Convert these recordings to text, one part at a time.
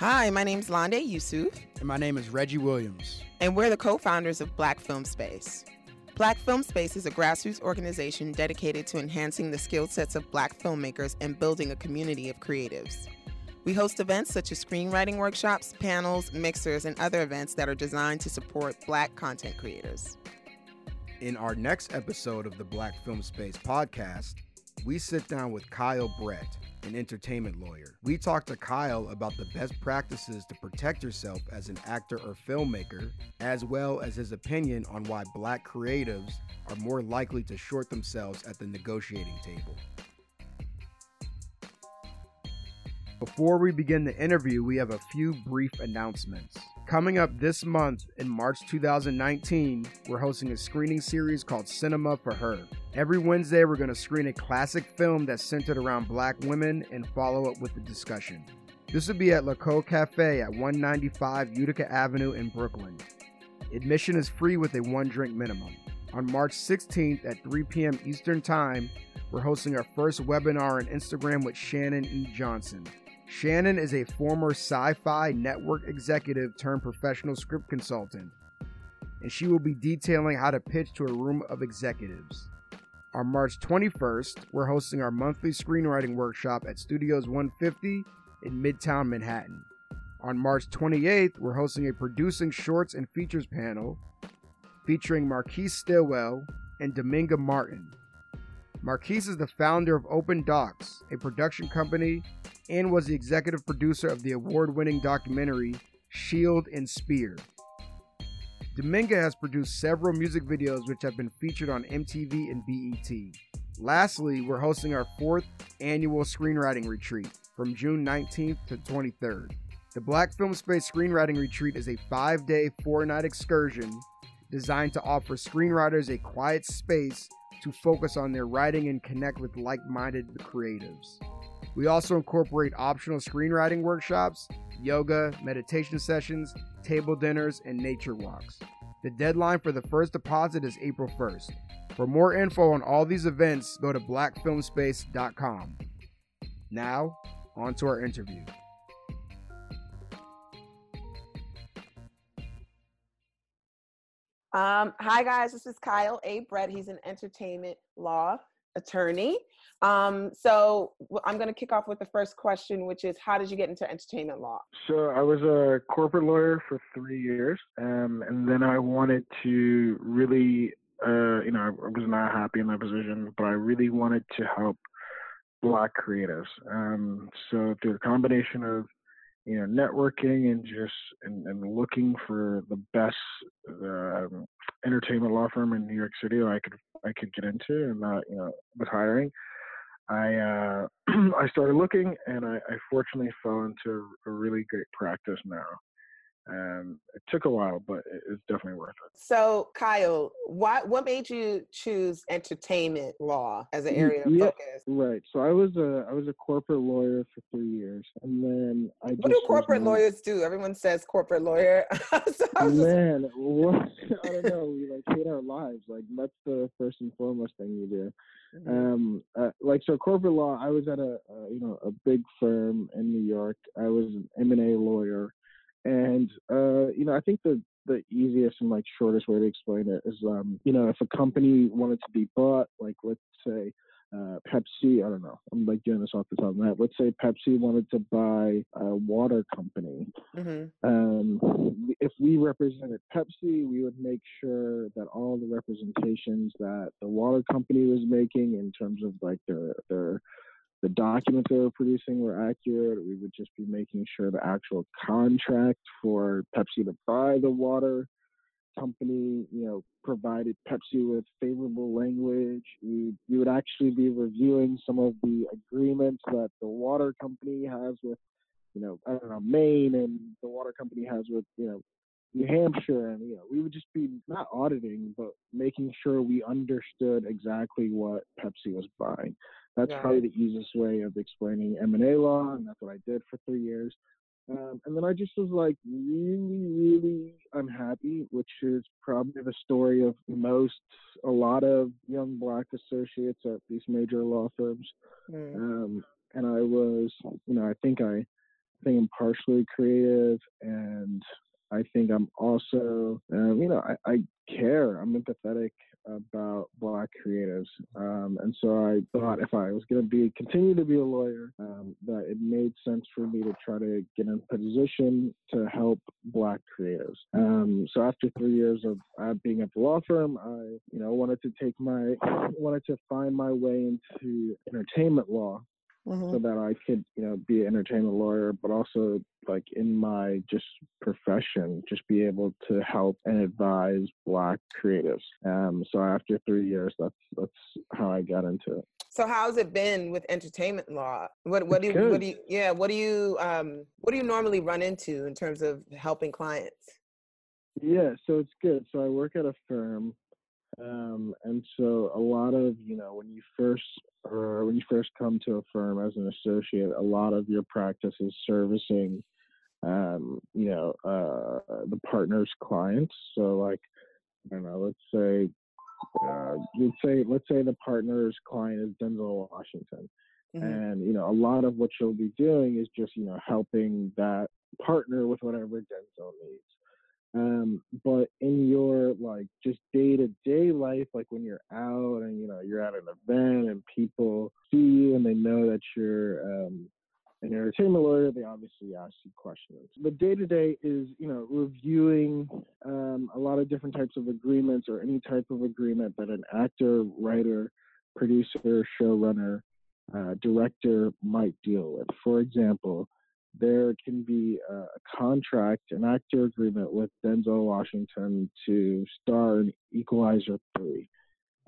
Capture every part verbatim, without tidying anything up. Hi, my name's Lande Yusuf. And my name is Reggie Williams. And we're the co-founders of Black Film Space. Black Film Space is a grassroots organization dedicated to enhancing the skill sets of Black filmmakers and building a community of creatives. We host events such as screenwriting workshops, panels, mixers, and other events that are designed to support Black content creators. In our next episode of the Black Film Space podcast, we sit down with Kyle Brett, an entertainment lawyer. We talk to Kyle about the best practices to protect yourself as an actor or filmmaker, as well as his opinion on why Black creatives are more likely to short themselves at the negotiating table. Before we begin the interview, we have a few brief announcements. Coming up this month, in March two thousand nineteen, we're hosting a screening series called Cinema for Her. Every Wednesday, we're going to screen a classic film that's centered around Black women and follow up with the discussion. This will be at LaCo Cafe at one ninety-five Utica Avenue in Brooklyn. Admission is free with a one-drink minimum. On March sixteenth at three p.m. Eastern Time, we're hosting our first webinar on Instagram with Shannon E. Johnson. Shannon is a former Sci-Fi Network executive turned professional script consultant, and she will be detailing how to pitch to a room of executives. On March twenty-first, we're hosting our monthly screenwriting workshop at Studios one fifty in Midtown Manhattan. On March twenty-eighth, we're hosting a producing shorts and features panel featuring Marquise Stilwell and Dominga Martin. Marquise is the founder of Open Docs, a production company, and was the executive producer of the award-winning documentary Shield and Spear. Dominga has produced several music videos which have been featured on M T V and B E T. Lastly, we're hosting our fourth annual screenwriting retreat from June nineteenth to twenty-third. The Black Film Space Screenwriting Retreat is a five-day, four-night excursion designed to offer screenwriters a quiet space to focus on their writing and connect with like-minded creatives. We also incorporate optional screenwriting workshops, yoga, meditation sessions, table dinners, and nature walks. The deadline for the first deposit is April first. For more info on all these events, go to black film space dot com. Now, on to our interview. Um, hi guys, this is Kyle A. Brett. He's an entertainment law attorney. Um, so I'm going to kick off with the first question, which is, how did you get into entertainment law? So I was a corporate lawyer for three years, um, and then I wanted to really, uh, you know, I was not happy in my position, but I really wanted to help Black creatives. Um, so through a combination of you know, networking and just and, and looking for the best uh, entertainment law firm in New York City I could I could get into, and that you know was hiring. I uh, I started looking, and I, I fortunately fell into a really great practice now. Um, it took a while, but it, it's definitely worth it. So, Kyle, why what made you choose entertainment law as an area of yeah, focus? Right. So I was a I was a corporate lawyer for three years, and then I. What just do corporate my, lawyers do? Everyone says corporate lawyer. so man, just... what, I don't know. We like hate our lives. Like that's the first and foremost thing you do. Mm-hmm. Um, uh, like so, corporate law. I was at a uh, you know a big firm in New York. I was an M and A lawyer. And, uh, you know, I think the, the easiest and, like, shortest way to explain it is, um, you know, if a company wanted to be bought, like, let's say uh, Pepsi, I don't know, I'm, like, doing this off the top of my head. Let's say Pepsi wanted to buy a water company. Mm-hmm. Um, if we represented Pepsi, we would make sure that all the representations that the water company was making in terms of, like, their their – the documents they were producing were accurate. We would just be making sure the actual contract for Pepsi to buy the water company, you know, provided Pepsi with favorable language. We, we would actually be reviewing some of the agreements that the water company has with, you know, I don't know, Maine, and the water company has with, you know, New Hampshire. And, you know, we would just be not auditing, but making sure we understood exactly what Pepsi was buying. That's yeah. probably the easiest way of explaining M and A law, and that's what I did for three years. Um, and then I just was like really, really unhappy, which is probably the story of most, a lot of young Black associates at these major law firms. Mm. Um, and I was, you know, I think I I think I'm partially creative, and I think I'm also, um, you know, I, I care. I'm empathetic about Black creatives. Um, and so I thought if I was going to be continue to be a lawyer, um, that it made sense for me to try to get in a position to help Black creatives. Um, so after three years of uh, being at the law firm, I, you know, wanted to take my, wanted to find my way into entertainment law. Mm-hmm. So that I could, you know, be an entertainment lawyer, but also like in my just profession, just be able to help and advise Black creatives. Um, so after three years, that's that's how I got into it. So how's it been with entertainment law? What what it's do you, good. what do you yeah what do you um what do you normally run into in terms of helping clients? Yeah, so it's good. So I work at a firm. Um, and so a lot of, you know, when you first or when you first come to a firm as an associate, a lot of your practice is servicing, um, you know, uh, the partner's clients. So like, I don't know, let's say, uh, let's say, let's say the partner's client is Denzel Washington. Mm-hmm. And, you know, a lot of what you'll be doing is just, you know, helping that partner with whatever Denzel needs. Um, but in your like just day to day life, like when you're out and, you know, you're at an event and people see you and they know that you're, um, an entertainment lawyer, they obviously ask you questions. The day to day is, you know, reviewing, um, a lot of different types of agreements or any type of agreement that an actor, writer, producer, showrunner, uh, director might deal with. For example, there can be a contract, an actor agreement with Denzel Washington to star in Equalizer three.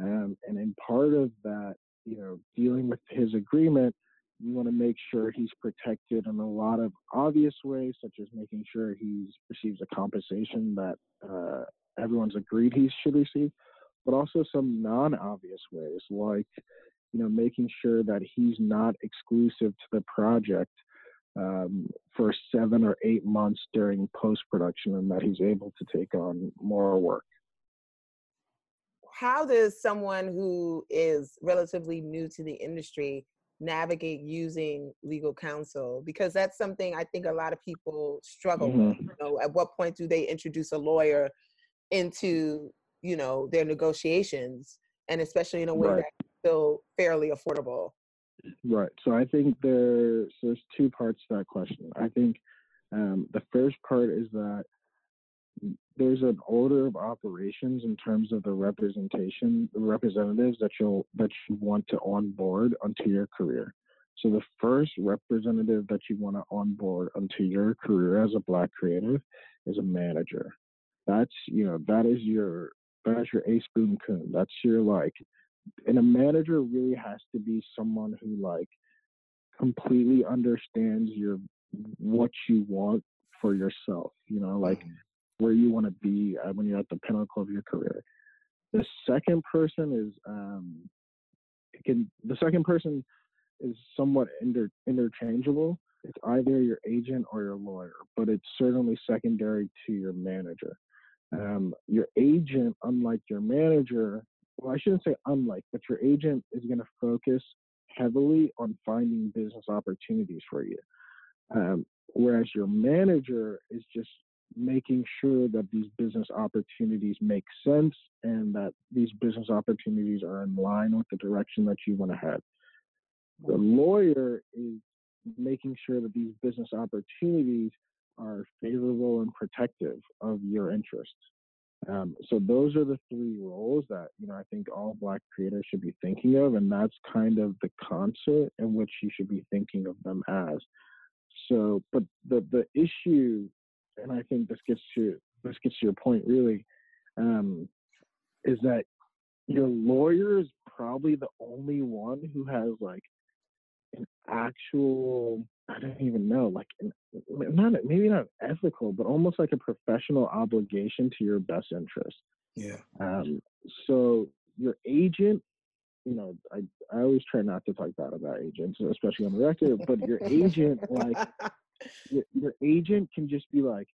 Um, and in part of that, you know, dealing with his agreement, you want to make sure he's protected in a lot of obvious ways, such as making sure he receives a compensation that uh, everyone's agreed he should receive, but also some non-obvious ways, like, you know, making sure that he's not exclusive to the project um for seven or eight months during post-production, and that he's able to take on more work. How does someone who is relatively new to the industry navigate using legal counsel? Because that's something I think a lot of people struggle mm-hmm. with. You know, at what point do they introduce a lawyer into, you know, their negotiations, and especially in a way right. that's still fairly affordable? Right. So I think there, so there's two parts to that question. I think um, the first part is that there's an order of operations in terms of the representation, the representatives that you'll that you want to onboard onto your career. So the first representative that you want to onboard onto your career as a Black creative is a manager. That's, you know, that is your that's your ace boon coon. That's your like. And a manager really has to be someone who like completely understands your what you want for yourself, you know, like where you want to be when you're at the pinnacle of your career. The second person is um, it can the second person is somewhat inter, interchangeable. It's either your agent or your lawyer, but it's certainly secondary to your manager. Um, your agent, unlike your manager. Well, I shouldn't say unlike, but your agent is going to focus heavily on finding business opportunities for you. Um, whereas your manager is just making sure that these business opportunities make sense and that these business opportunities are in line with the direction that you want to head. The lawyer is making sure that these business opportunities are favorable and protective of your interests. Um, so those are the three roles that, you know, I think all Black creators should be thinking of, and that's kind of the concept in which you should be thinking of them as. So, but the, the issue, and I think this gets to, this gets to your point really, um, is that your lawyer is probably the only one who has like an actual, I don't even know, like an, not maybe not ethical, but almost like a professional obligation to your best interest. Yeah. Um, so your agent, you know, I, I always try not to talk bad about agents, especially on the record. But your agent, like your, your agent, can just be like,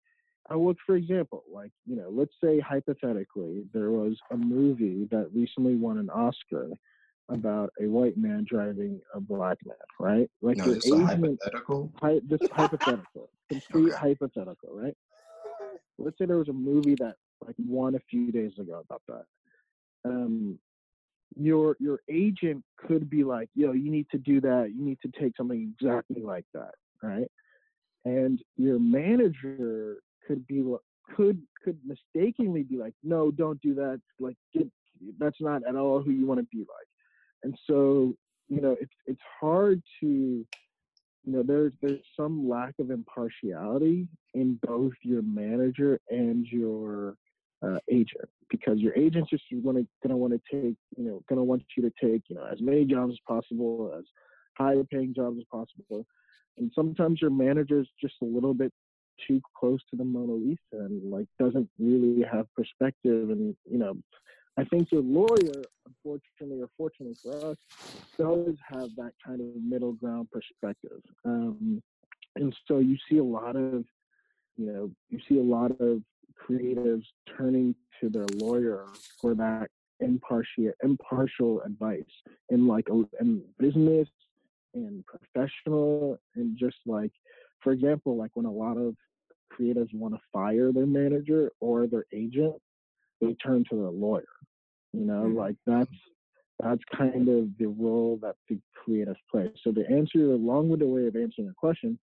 I work. For example, like you know, let's say hypothetically, there was a movie that recently won an Oscar about a white man driving a black man, right? Like, no, the it's a hypothetical. Hy- just hypothetical. Complete okay. hypothetical, right? Let's say there was a movie that like won a few days ago about that. Um, your your agent could be like, yo, you need to do that. You need to take something exactly like that, right? And your manager could be could could mistakenly be like, no, don't do that. Like, get, that's not at all who you want to be like. And so, you know, it's it's hard to, you know, there's there's some lack of impartiality in both your manager and your uh, agent, because your agent's just gonna gonna want to take, you know, gonna want you to take, you know, as many jobs as possible, as high paying jobs as possible. And sometimes your manager's just a little bit too close to the Mona Lisa and like doesn't really have perspective, and you know. I think your lawyer, unfortunately or fortunately for us, does have that kind of middle ground perspective, um, and so you see a lot of, you know, you see a lot of creatives turning to their lawyer for that impartial, impartial advice in like a, in business and professional, and just like, for example, like when a lot of creatives want to fire their manager or their agent, they turn to their lawyer. You know, like that's that's kind of the role that the creative plays. So to answer your long-winded way of answering the question,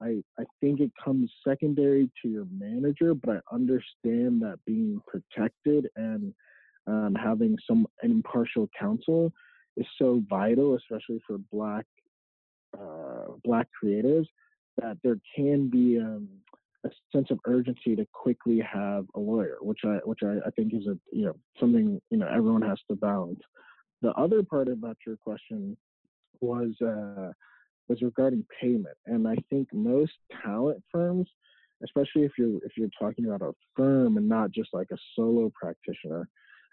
I, I think it comes secondary to your manager, but I understand that being protected and um, having some impartial counsel is so vital, especially for Black uh, Black creatives, that there can be um, a sense of urgency to quickly have a lawyer, which I which I, I think is a you know something you know everyone has to balance. The other part about your question was uh, was regarding payment, and I think most talent firms, especially if you're if you're talking about a firm and not just like a solo practitioner,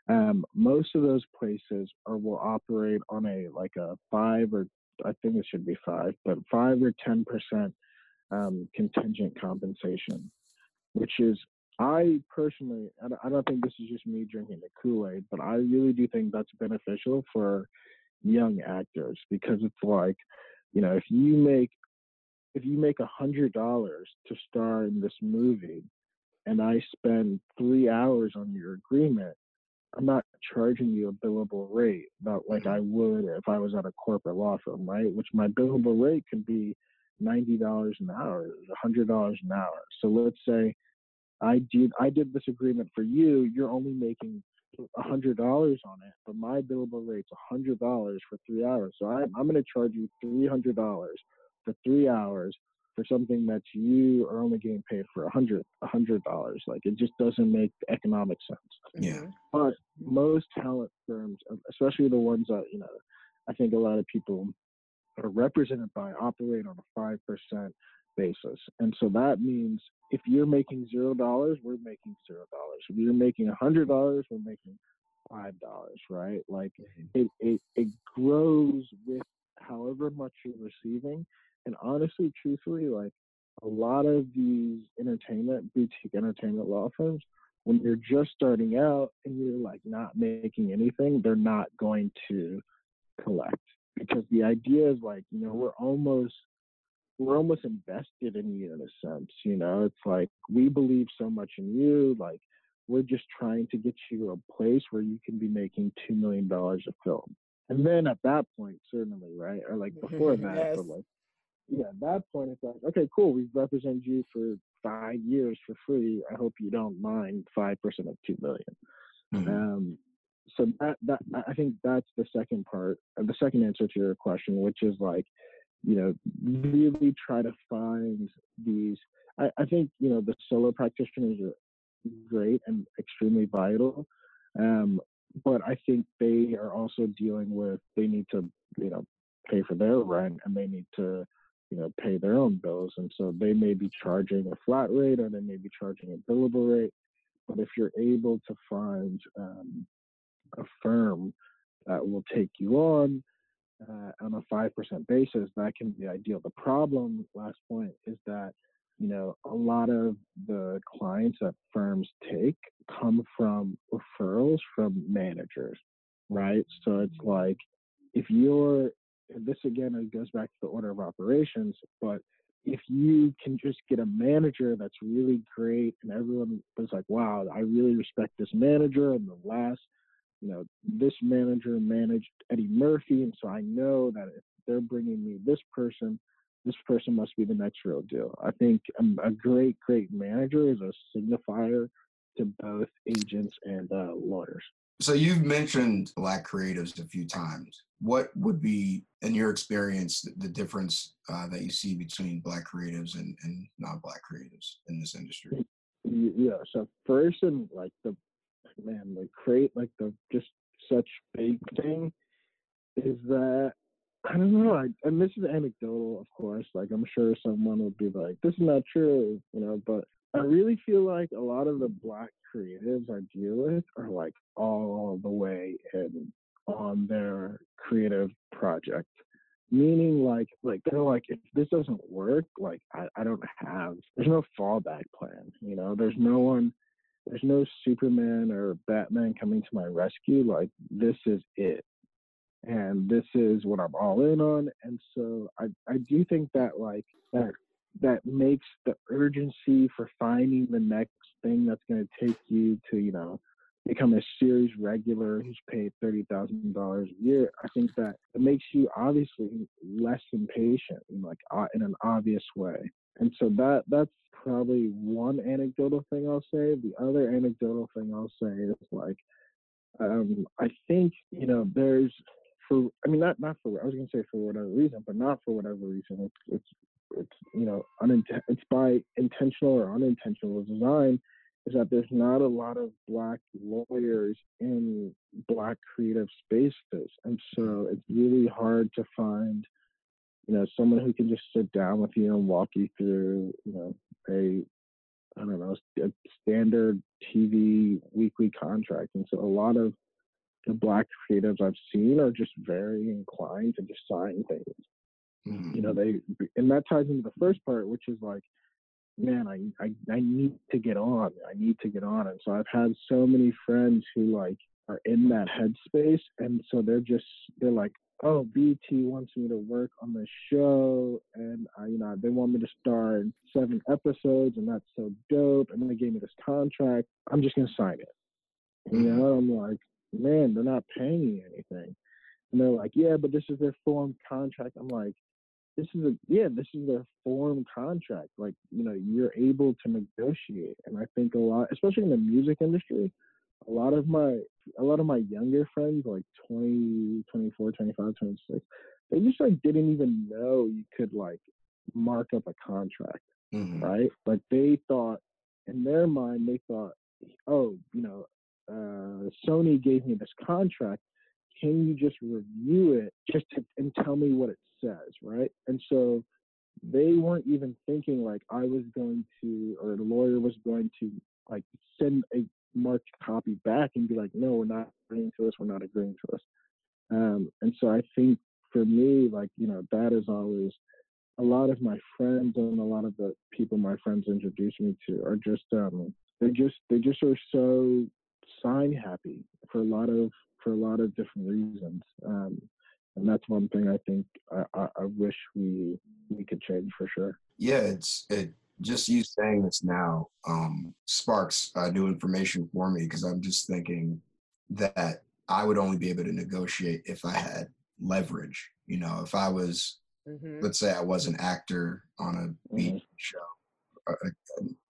um, most of those places are will operate on a like a five or I think it should be five, but five or ten percent. Um, contingent compensation, which is, I personally, I don't think this is just me drinking the Kool-Aid, but I really do think that's beneficial for young actors, because it's like, you know, if you make if you make a hundred dollars to star in this movie, and I spend three hours on your agreement, I'm not charging you a billable rate, not like I would if I was at a corporate law firm, right? Which my billable rate could be ninety dollars an hour, one hundred dollars an hour. So let's say I did I did this agreement for you. You're only making one hundred dollars on it, but my billable rate's one hundred dollars for three hours. So I, I'm going to charge you three hundred dollars for three hours for something that you are only getting paid for one hundred dollars. one hundred dollars. Like, it just doesn't make economic sense. Yeah. But most talent firms, especially the ones that, you know, I think a lot of people are represented by, operate on a five percent basis. And so that means if you're making zero dollars, we're making zero dollars. If you're making a hundred dollars, we're making five dollars, right? Like it, it it grows with however much you're receiving. And honestly, truthfully, like a lot of these entertainment, boutique entertainment law firms, when you're just starting out and you're like not making anything, they're not going to collect. Because the idea is like, you know, we're almost we're almost invested in you in a sense, you know. It's like we believe so much in you, like we're just trying to get you a place where you can be making two million dollars a film. And then at that point, certainly, right? Or like before that, yes. But like yeah, at that point it's like, okay, cool, we've represented you for five years for free. I hope you don't mind five percent of two million. Mm-hmm. Um So that, that I think that's the second part, the second answer to your question, which is like, you know, really try to find these. I, I think, you know, the solo practitioners are great and extremely vital, um, but I think they are also dealing with, they need to, you know, pay for their rent and they need to, you know, pay their own bills. And so they may be charging a flat rate or they may be charging a billable rate. But if you're able to find, um, a firm that will take you on uh, on a five percent basis, that can be ideal. The problem, last point, is that, you know, a lot of the clients that firms take come from referrals from managers, right? So it's like, if you're, and this again, it goes back to the order of operations, but if you can just get a manager that's really great and everyone was like, wow, I really respect this manager, and the last, you know, this manager managed Eddie Murphy, and so I know that if they're bringing me this person, this person must be the next real deal. I think a great, great manager is a signifier to both agents and uh, lawyers. So you've mentioned Black creatives a few times. What would be, in your experience, the difference uh, that you see between Black creatives and, and non-Black creatives in this industry? Yeah. So first, and like the man, like create, like the just such big thing is that I don't know. I, and this is anecdotal, of course. Like I'm sure someone would be like, "This is not true," you know. But I really feel like a lot of the Black creatives I deal with are like all the way in on their creative project, meaning like like they're like, if this doesn't work, like I, I don't have, there's no fallback plan, you know, there's no one, there's no Superman or Batman coming to my rescue. Like this is it, and this is what I'm all in on. And so I I do think that like that that makes the urgency for finding the next thing that's going to take you to, you know, become a series regular who's paid thirty thousand dollars a year. I think that it makes you obviously less impatient, in like uh, in an obvious way. And so that that's probably one anecdotal thing I'll say. The other anecdotal thing I'll say is like, um, I think, you know, there's, for I mean, not, not for, I was going to say for whatever reason, but not for whatever reason. It's, it's it's, you know, uninten- it's by intentional or unintentional design, is that there's not a lot of Black lawyers in Black creative spaces. And so it's really hard to find, you know, someone who can just sit down with you and walk you through, you know, a, I don't know, a standard T V weekly contract. And so a lot of the Black creatives I've seen are just very inclined to just sign things. You know, they, and that ties into the first part, which is like, man, I, I I need to get on. I need to get on. And so I've had so many friends who like are in that headspace, and so they're just they're like, oh, B T wants me to work on this show, and I, you know, they want me to star in seven episodes, and that's so dope. And then they gave me this contract. I'm just gonna sign it. You know, I'm like, man, they're not paying you anything, and they're like, yeah, but this is their form contract. I'm like, this is a, yeah, this is their form contract. Like, you know, you're able to negotiate. And I think a lot, especially in the music industry, a lot of my, a lot of my younger friends, like twenty, twenty-four, twenty-five, twenty-six, they just like didn't even know you could like mark up a contract, mm-hmm. right? Like they thought, in their mind, they thought, oh, you know, uh, Sony gave me this contract. Can you just review it just to, and tell me what it says, right? And so they weren't even thinking like I was going to, or the lawyer was going to like send a marked copy back and be like, no, we're not agreeing to this, we're not agreeing to this. Um, and so I think for me, like, you know, that is always, a lot of my friends and a lot of the people my friends introduced me to are just, um, they just, they just are so sign happy for a lot of, for a lot of different reasons. Um, and that's one thing I think I, I, I wish we we could change for sure. Yeah, it's it just you saying this now um, sparks uh, new information for me, because I'm just thinking that I would only be able to negotiate if I had leverage. You know, if I was, mm-hmm. let's say I was an actor on a mm-hmm. beach show, uh,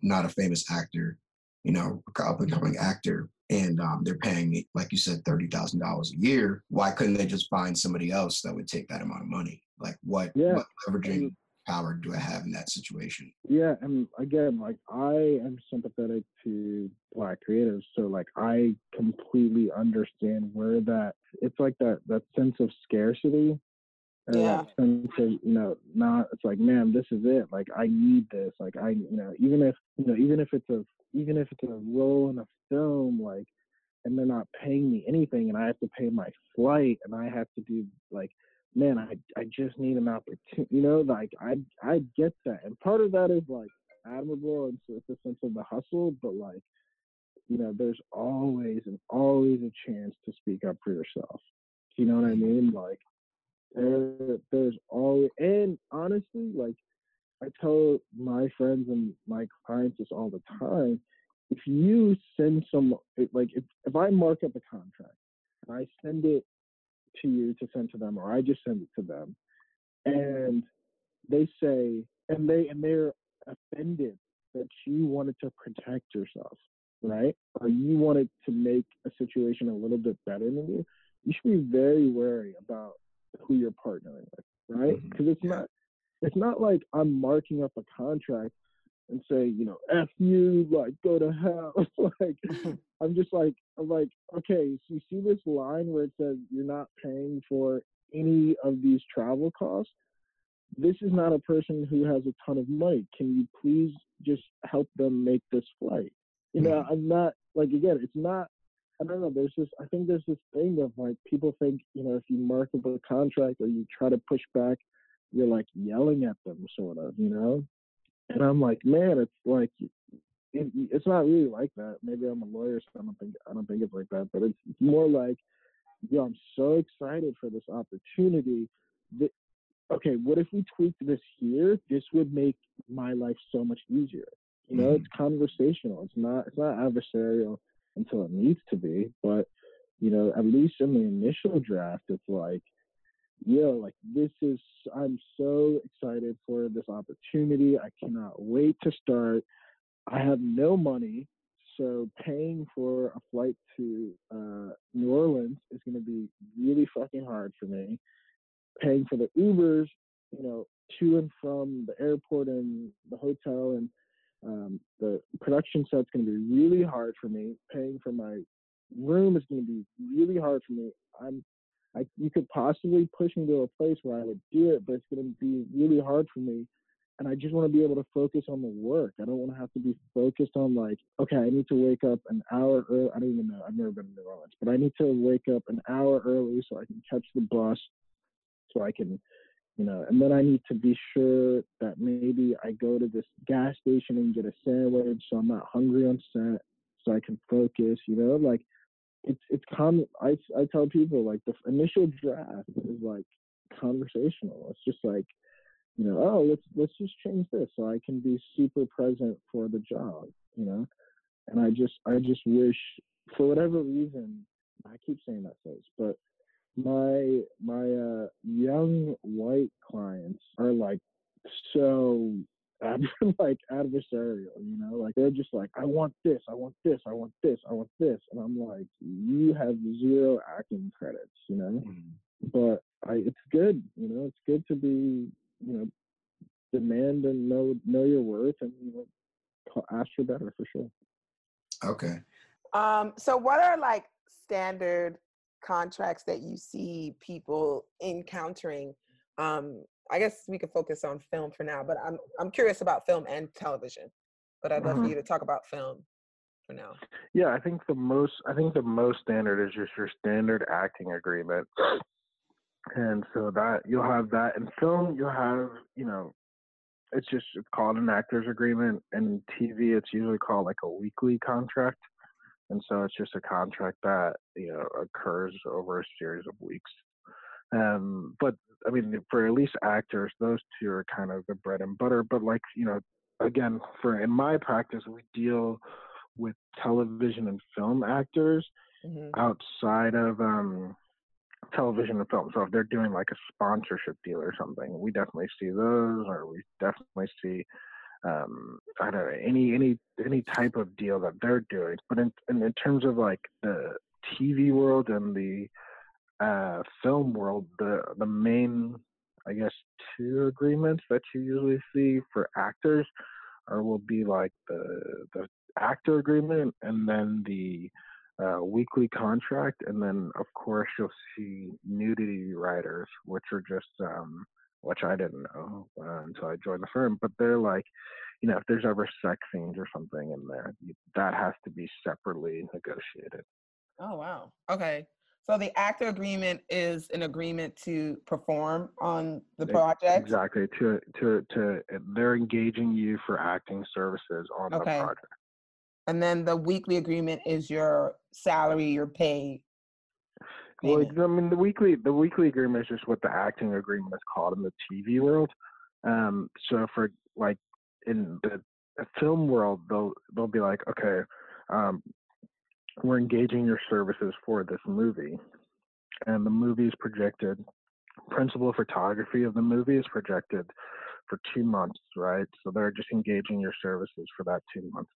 not a famous actor, you know, up and coming actor, and um, they're paying me, like you said, thirty thousand dollars a year. Why couldn't they just find somebody else that would take that amount of money? Like what, yeah. what leveraging and, power do I have in that situation? Yeah, and again, like I am sympathetic to Black creatives, so like I completely understand where that, it's like that, that sense of scarcity. And yeah. that sense of, you know, not, it's like, man, this is it. Like, I need this. Like, I, you know, even if, you know, even if it's a, even if it's a role in a film, like, and they're not paying me anything and I have to pay my flight and I have to do, like, man, I, I just need an opportunity, you know, like, I, I get that. And part of that is, like, admirable, and so it's a sense of the hustle, but, like, you know, there's always and always a chance to speak up for yourself. You know what I mean? Like, And there's always, and honestly, like I tell my friends and my clients this all the time, if you send some, like if, if I mark up a contract and I send it to you to send to them, or I just send it to them, and they say, and they, and they're offended that you wanted to protect yourself, right? Or you wanted to make a situation a little bit better than you, you should be very wary about who you're partnering with, right? Because it's not, it's not like I'm marking up a contract and say, you know, F you, like, go to hell. Like, I'm just like, I'm like, okay, so you see this line where it says you're not paying for any of these travel costs? This is not a person who has a ton of money. Can you please just help them make this flight? You know, I'm not, like, again, it's not, I don't know, there's this, I think there's this thing of, like, people think, you know, if you mark up a contract or you try to push back, you're, like, yelling at them, sort of, you know? And I'm like, man, it's like, it, it's not really like that. Maybe I'm a lawyer, so I don't think, I don't think it's like that, but it's more like, yo, I'm so excited for this opportunity. That, okay, what if we tweaked this here? This would make my life so much easier. You know, it's conversational. It's not, it's not adversarial until it needs to be, but, you know, at least in the initial draft, it's like, yo, like, this is, I'm so excited for this opportunity. I cannot wait to start. I have no money, so paying for a flight to uh, New Orleans is going to be really fucking hard for me. Paying for the Ubers, you know, to and from the airport and the hotel and um, the production set's going to be really hard for me. Paying for my room is going to be really hard for me. I'm I, you could possibly push me to a place where I would do it, but it's going to be really hard for me. And I just want to be able to focus on the work. I don't want to have to be focused on, like, okay, I need to wake up an hour early. I don't even know. I've never been to New Orleans, but I need to wake up an hour early so I can catch the bus, so I can, you know, and then I need to be sure that maybe I go to this gas station and get a sandwich so I'm not hungry on set so I can focus, you know, like, It's it's common. I, I tell people, like, the initial draft is, like, conversational. It's just like, you know, oh, let's let's just change this so I can be super present for the job, you know. And I just I just wish, for whatever reason, I keep saying that phrase, but my my uh, young white clients are, like, so like adversarial, you know, like, they're just like, I want this, I want this, I want this, I want this, and I'm like, you have zero acting credits, you know, mm-hmm. but I, it's good, you know, it's good to be, you know, demand and know know your worth, and, you know, ask for better, for sure. Okay. Um. So, what are, like, standard contracts that you see people encountering? Um. I guess we could focus on film for now, but I'm I'm curious about film and television, but I'd love mm-hmm. for you to talk about film for now. Yeah, I think the most I think the most standard is just your standard acting agreement, and so that you'll have that in film. You'll have, you know, it's just it's called an actor's agreement, and in T V it's usually called, like, a weekly contract, and so it's just a contract that, you know, occurs over a series of weeks. Um, but I mean, for at least actors, those two are kind of the bread and butter. But, like, you know, again, for in my practice, we deal with television and film actors mm-hmm. outside of um, television and film. So if they're doing, like, a sponsorship deal or something, we definitely see those, or we definitely see um, I don't know, any any any type of deal that they're doing. But in in, in terms of, like, the T V world and the uh film world, the the main, I guess, two agreements that you usually see for actors are will be, like, the the actor agreement, and then the uh weekly contract, and then, of course, you'll see nudity riders, which are just um which I didn't know uh, until I joined the firm, but they're, like, you know, if there's ever sex scenes or something in there, you, that has to be separately negotiated. Oh, wow. Okay. So the actor agreement is an agreement to perform on the project? Exactly. To to to they're engaging you for acting services on okay. the project. And then the weekly agreement is your salary, your pay. Well, I mean, the weekly the weekly agreement is just what the acting agreement is called in the T V world. Um, so for like in the film world, they'll they'll be like, okay, um, we're engaging your services for this movie, and the movie is projected. Principal photography of the movie is projected for two months, right? So they're just engaging your services for that two months.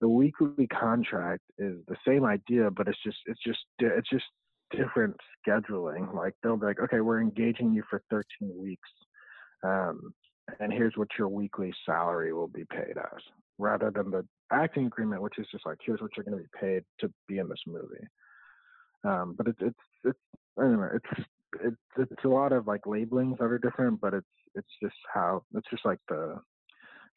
The weekly contract is the same idea, but it's just it's just it's just different scheduling. Like they'll be like, okay, we're engaging you for thirteen weeks, um, and here's what your weekly salary will be paid as, rather than the acting agreement, which is just like, here's what you're going to be paid to be in this movie. Um, but it's it's it's I don't know, it's It's, it's a lot of like labelings that are different, but it's it's just how it's just like the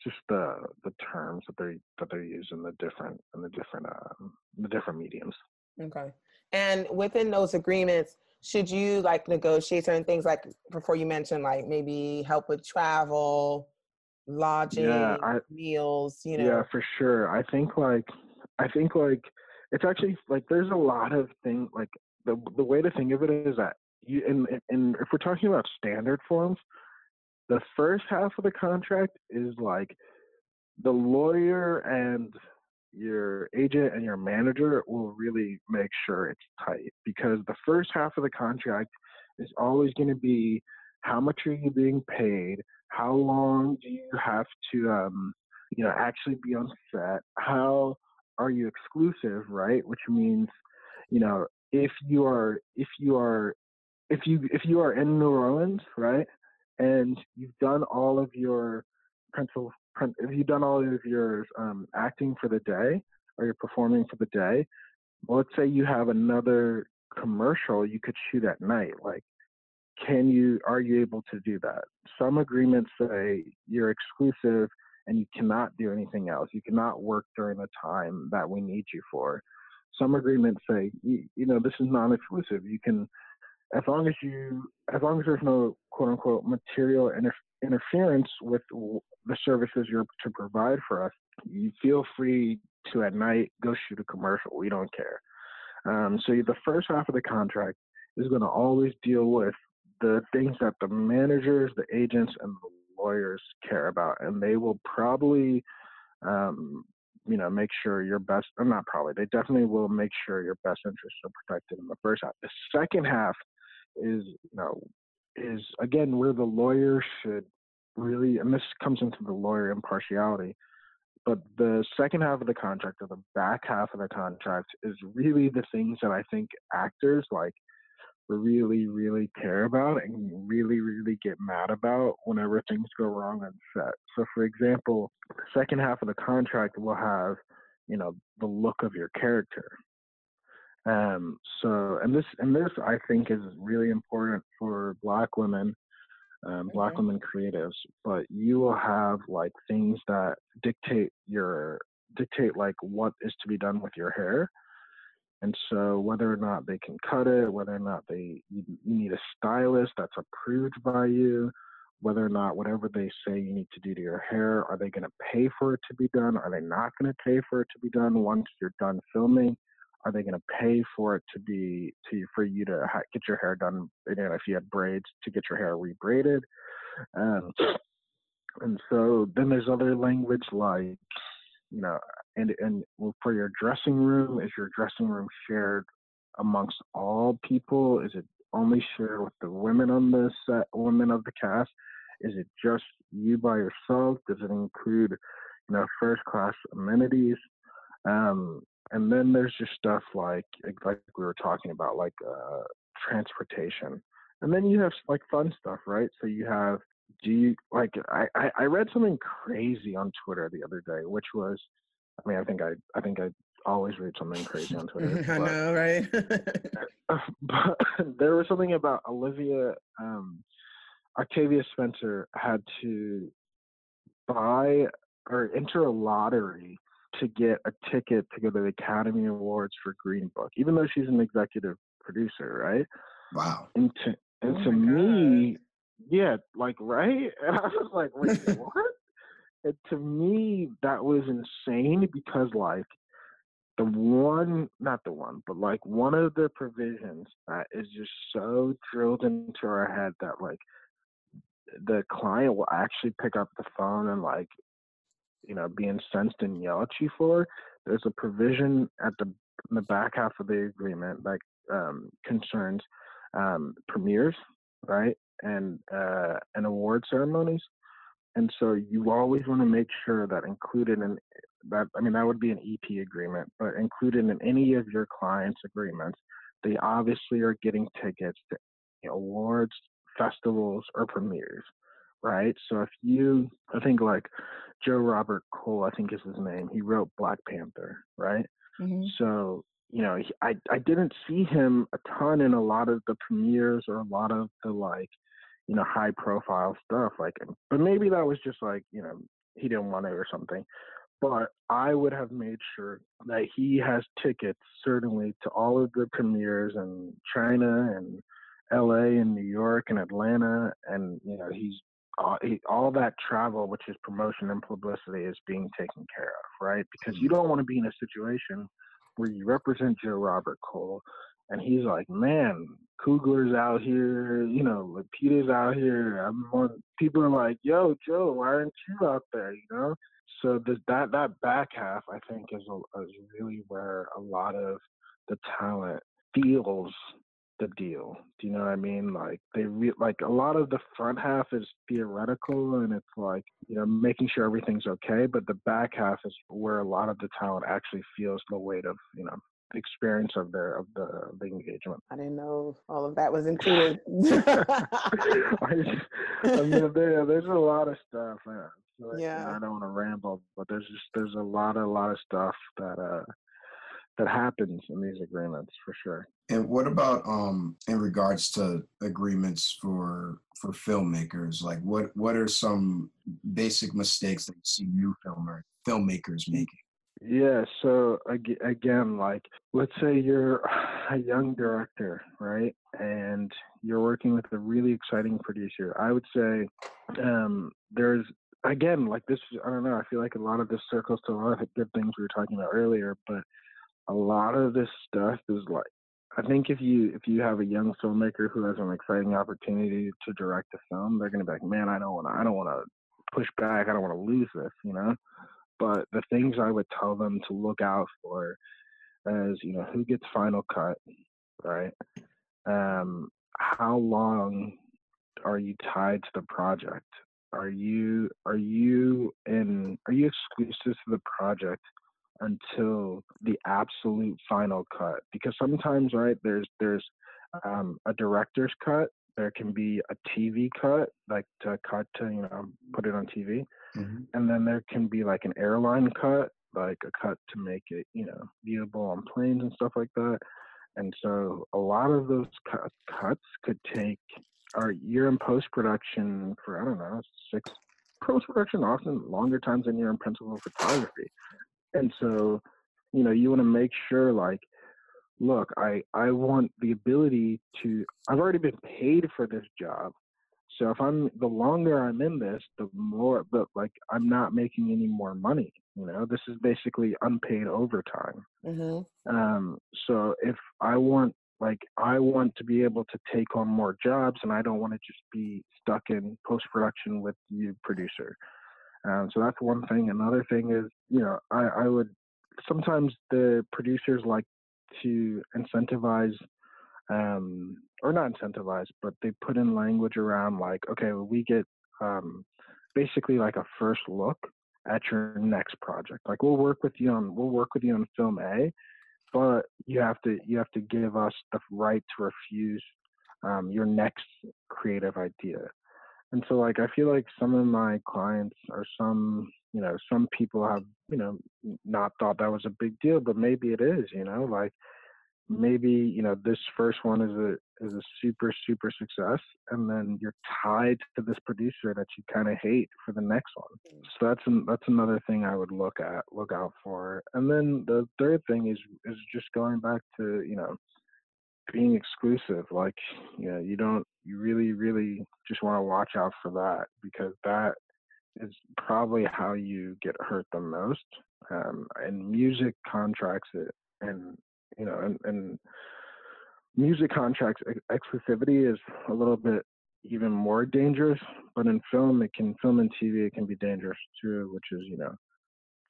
just the the terms that they that they're using the different in the different um, the different mediums. Okay, and within those agreements, should you like negotiate certain things like before you mentioned like maybe help with travel, lodging, yeah, I, meals, you know? Yeah, for sure. I think like I think like it's actually like there's a lot of things like the the way to think of it is that. You, and, and if we're talking about standard forms, the first half of the contract is like the lawyer and your agent and your manager will really make sure it's tight, because the first half of the contract is always going to be how much are you being paid, how long do you have to um, you know, actually be on set, how are you exclusive, right? Which means, you know, if you are if you are If you if you are in New Orleans, right, and you've done all of your principal, if you've done all of your um, acting for the day or you're performing for the day, well, let's say you have another commercial you could shoot at night. Like, can you are you able to do that? Some agreements say you're exclusive and you cannot do anything else. You cannot work during the time that we need you for. Some agreements say you, you know this is non-exclusive. You can. As long as you, as long as there's no "quote unquote" material inter- interference with w- the services you're to provide for us, you feel free to at night go shoot a commercial. We don't care. Um, so the first half of the contract is going to always deal with the things that the managers, the agents, and the lawyers care about, and they will probably, um, you know, make sure your best. Or not probably. They definitely will make sure your best interests are protected in the first half. The second half. Is you know is again where the lawyer should really, and this comes into the lawyer impartiality, but the second half of the contract or the back half of the contract is really the things that I think actors like really really care about and really really get mad about whenever things go wrong on set. So for example, the second half of the contract will have, you know, the look of your character. Um, so, and this, and this, I think, is really important for Black women, um, okay. Black women creatives. But you will have like things that dictate your dictate like what is to be done with your hair, and so whether or not they can cut it, whether or not they you, you need a stylist that's approved by you, whether or not whatever they say you need to do to your hair, are they going to pay for it to be done? Are they not going to pay for it to be done once you're done filming? Are they going to pay for it to be to for you to ha- get your hair done? You know, if you had braids, to get your hair rebraided, um, and so then there's other language like, you know, and and for your dressing room, is your dressing room shared amongst all people? Is it only shared with the women on the set, women of the cast? Is it just you by yourself? Does it include, you know, first class amenities? Um, And then there's just stuff like like we were talking about, like uh, transportation. And then you have like fun stuff, right? So you have, do you like? I, I, I read something crazy on Twitter the other day, which was, I mean, I think I I think I always read something crazy on Twitter. I but, know, right? But there was something about Olivia, um, Octavia Spencer had to buy or enter a lottery to get a ticket to go to the Academy Awards for Green Book, even though she's an executive producer, right? Wow. And to, and oh to me, God. yeah, like, right? And I was like, wait, what? And to me, that was insane because, like, the one, not the one, but like one of the provisions that is just so drilled into our head that like the client will actually pick up the phone and like, you know, be incensed and yell at you for. There's a provision at the in the back half of the agreement that um, concerns um, premieres, right, and uh, and award ceremonies. And so you always want to make sure that included in that, I mean, that would be an E P agreement, but included in any of your clients' agreements, they obviously are getting tickets to, you know, awards, festivals, or premieres, right? So if you, I think like Joe Robert Cole, I think is his name, he wrote Black Panther, right? Mm-hmm. So, you know, he, I, I didn't see him a ton in a lot of the premieres or a lot of the like, you know, high profile stuff, like, but maybe that was just like, you know, he didn't want it or something. But I would have made sure that he has tickets certainly to all of the premieres in China and L A and New York and Atlanta, and, you know, he's all, he, all that travel, which is promotion and publicity, is being taken care of, right? Because you don't want to be in a situation where you represent Joe Robert Cole and he's like, man, Coogler's out here, you know, Lapita's out here. I'm on, people are like, yo, Joe, why aren't you out there, you know? So this, that that back half, I think, is, a, is really where a lot of the talent feels the deal. Do you know what I mean? Like they re- like a lot of the front half is theoretical, and it's like, you know, making sure everything's okay. But the back half is where a lot of the talent actually feels the weight of, you know, experience of their of the, of the engagement. I didn't know all of that was included. I, I mean, there, there's a lot of stuff. Man. So yeah, you know, I don't want to ramble, but there's just there's a lot a lot of stuff that uh that happens in these agreements for sure. And what about um in regards to agreements for for filmmakers? Like what what are some basic mistakes that you see new filmer filmmakers making? Yeah, so again, like let's say you're a young director, right? And you're working with a really exciting producer. I would say um there's Again, like this, I don't know, I feel like a lot of this circles to a lot of good things we were talking about earlier, but a lot of this stuff is like, I think if you if you have a young filmmaker who has an exciting opportunity to direct a film, they're going to be like, man, I don't want to, I don't want to push back. I don't want to lose this, you know? But the things I would tell them to look out for is, you know, who gets final cut, right? Um, how long are you tied to the project? Are you are you in are you exclusive to the project until the absolute final cut? Because sometimes, right, there's there's um, a director's cut. There can be a T V cut, like to cut to, you know, put it on T V, mm-hmm. and then there can be like an airline cut, like a cut to make it, you know, viewable on planes and stuff like that. And so a lot of those cu- cuts could take. Or you're in post-production for, I don't know, six, post-production often longer times than you're in principal photography. And so, you know, you want to make sure, like, look, I, I want the ability to, I've already been paid for this job. So if I'm, the longer I'm in this, the more, but like, I'm not making any more money. You know, this is basically unpaid overtime. Mm-hmm. Um, so if I want, Like I want to be able to take on more jobs, and I don't want to just be stuck in post-production with you producer. Um, so that's one thing. Another thing is, you know, I, I would sometimes the producers like to incentivize, um, or not incentivize, but they put in language around like, okay, well, we get um, basically like a first look at your next project. Like we'll work with you on we'll work with you on film A. But you have to you have to give us the right to refuse um, your next creative idea. And so, like, I feel like some of my clients or some, you know, some people have, you know, not thought that was a big deal, but maybe it is, you know, like maybe, you know, this first one is a is a super, super success. And then you're tied to this producer that you kind of hate for the next one. So that's, an, that's another thing I would look at, look out for. And then the third thing is, is just going back to, you know, being exclusive. Like, you know, you don't, you really, really just want to watch out for that because that is probably how you get hurt the most. um, and music contracts it, and you know, and, and music contracts exclusivity is a little bit even more dangerous. But in film, it can film and T V, it can be dangerous too, which is you know,